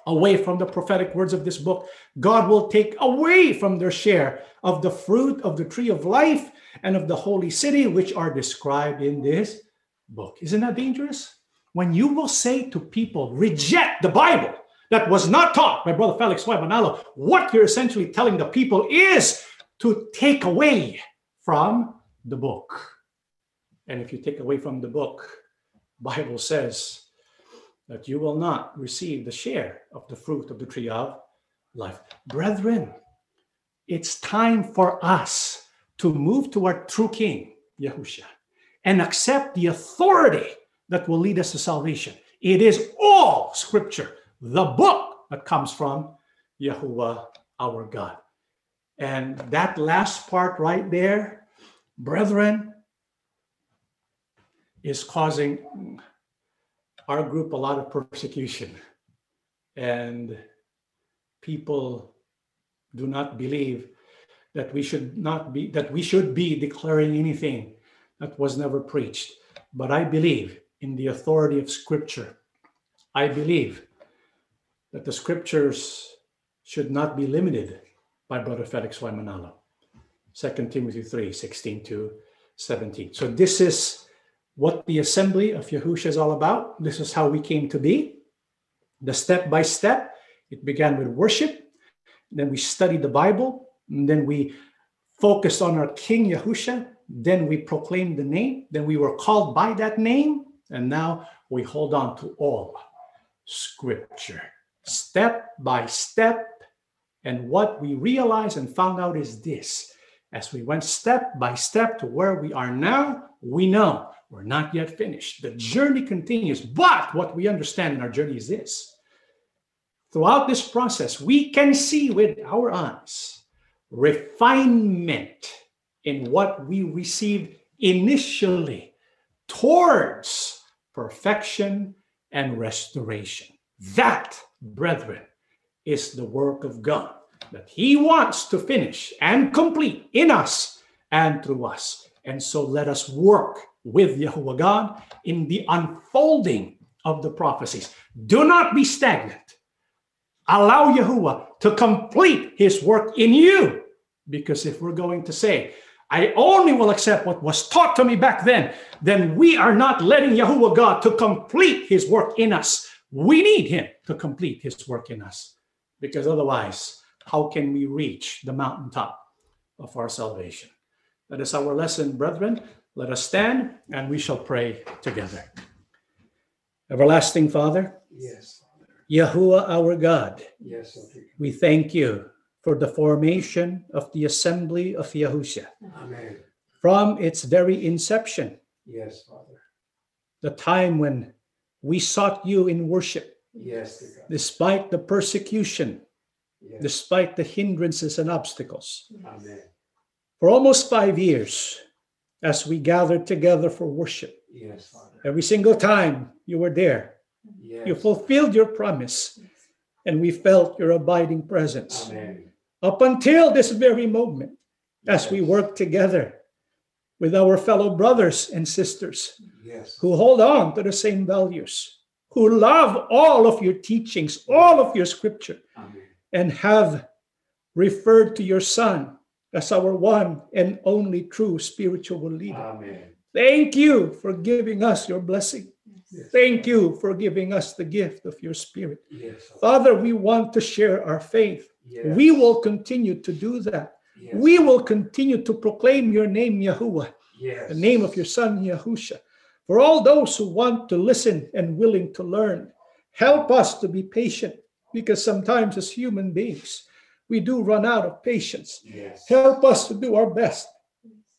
away from the prophetic words of this book, God will take away from their share of the fruit of the tree of life and of the holy city, which are described in this book. Isn't that dangerous? When you will say to people, reject the Bible, that was not taught by Brother Felix Y. Manalo, what you're essentially telling the people is to take away from the book. And if you take away from the book, Bible says that you will not receive the share of the fruit of the tree of life. Brethren, it's time for us to move to our true King, Yahusha, and accept the authority that will lead us to salvation. It is all Scripture, the book that comes from Yahuwah, our God. And that last part right there, brethren, is causing our group a lot of persecution. And people do not believe that we should not be, that we should be declaring anything that was never preached. But I believe in the authority of Scripture. I believe that the Scriptures should not be limited by Brother Felix Y. Manalo. Second Timothy three, sixteen to seventeen. So this is what the Assembly of Yahusha is all about. This is how we came to be. The step by step, it began with worship. Then we studied the Bible. And then we focused on our King Yahusha. Then we proclaimed the name. Then we were called by that name. And now we hold on to all Scripture, step by step. And what we realized and found out is this. As we went step by step to where we are now, we know we're not yet finished. The journey continues. But what we understand in our journey is this. Throughout this process, we can see with our eyes refinement in what we received initially towards perfection and restoration. That, brethren, is the work of God that He wants to finish and complete in us and through us. And so let us work with Yahuwah God in the unfolding of the prophecies. Do not be stagnant. Allow Yahuwah to complete His work in you. Because if we're going to say, I only will accept what was taught to me back then, then we are not letting Yahuwah God to complete His work in us. We need Him to complete His work in us. Because otherwise, how can we reach the mountaintop of our salvation? That is our lesson, brethren. Let us stand and we shall pray together. Everlasting Father, yes, Father. Yahuwah our God, yes, Father. We thank you for the formation of the Assembly of Yahusha. Amen. From its very inception, yes, Father. The time when we sought you in worship, yes, God. Despite the persecution, yes. Despite the hindrances and obstacles. Amen. For almost five years, as we gathered together for worship, yes, Father. Every single time you were there, yes. You fulfilled your promise, and we felt your abiding presence. Amen. Up until this very moment, yes. As we work together with our fellow brothers and sisters, yes. Who hold on to the same values, who love all of your teachings, all of your Scripture, Amen. And have referred to your Son as our one and only true spiritual leader. Amen. Thank you for giving us your blessing. Yes. Thank you for giving us the gift of your Spirit. Yes. Father, we want to share our faith. Yes. We will continue to do that. Yes. We will continue to proclaim your name, Yahuwah, yes. The name of your Son, Yahusha. For all those who want to listen and willing to learn, help us to be patient, because sometimes as human beings, we do run out of patience. Yes. Help us to do our best,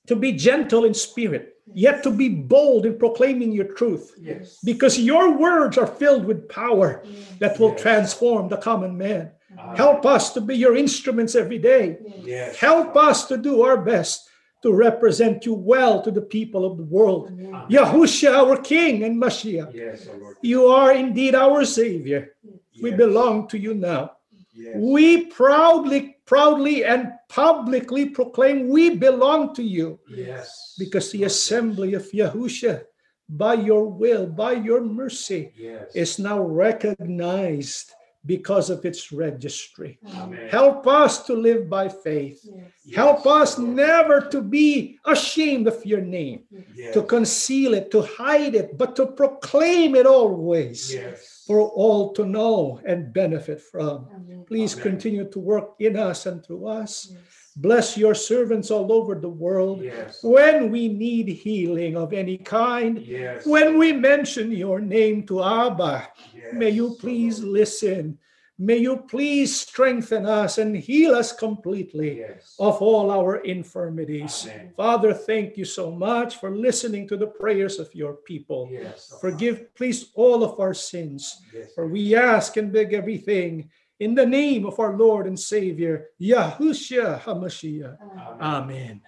to be gentle in spirit, yet to be bold in proclaiming your truth. Yes. Because your words are filled with power that will yes. transform the common man. Amen. Help us to be your instruments every day. Yes. Help us to do our best to represent you well to the people of the world. Amen. Yahusha, our King and Mashiach, yes, Lord. You are indeed our Savior. Yes. We belong to you now. Yes. We proudly, proudly and publicly proclaim we belong to you. Yes. Because the Assembly of Yahusha, by your will, by your mercy, yes. is now recognized because of its registry. Amen. Help us to live by faith. Yes. Help us yes. never to be ashamed of your name, yes. to conceal it, to hide it, but to proclaim it always. Yes. for all to know and benefit from. Amen. Please Amen. Continue to work in us and through us. Yes. Bless your servants all over the world. Yes. When we need healing of any kind, yes. when we mention your name to Abba, yes. may you please Lord. Listen. May you please strengthen us and heal us completely yes. of all our infirmities. Amen. Father, thank you so much for listening to the prayers of your people. Yes. Forgive, please, all of our sins. Yes. For we ask and beg everything in the name of our Lord and Savior, Yahushua HaMashiach. Amen. Amen.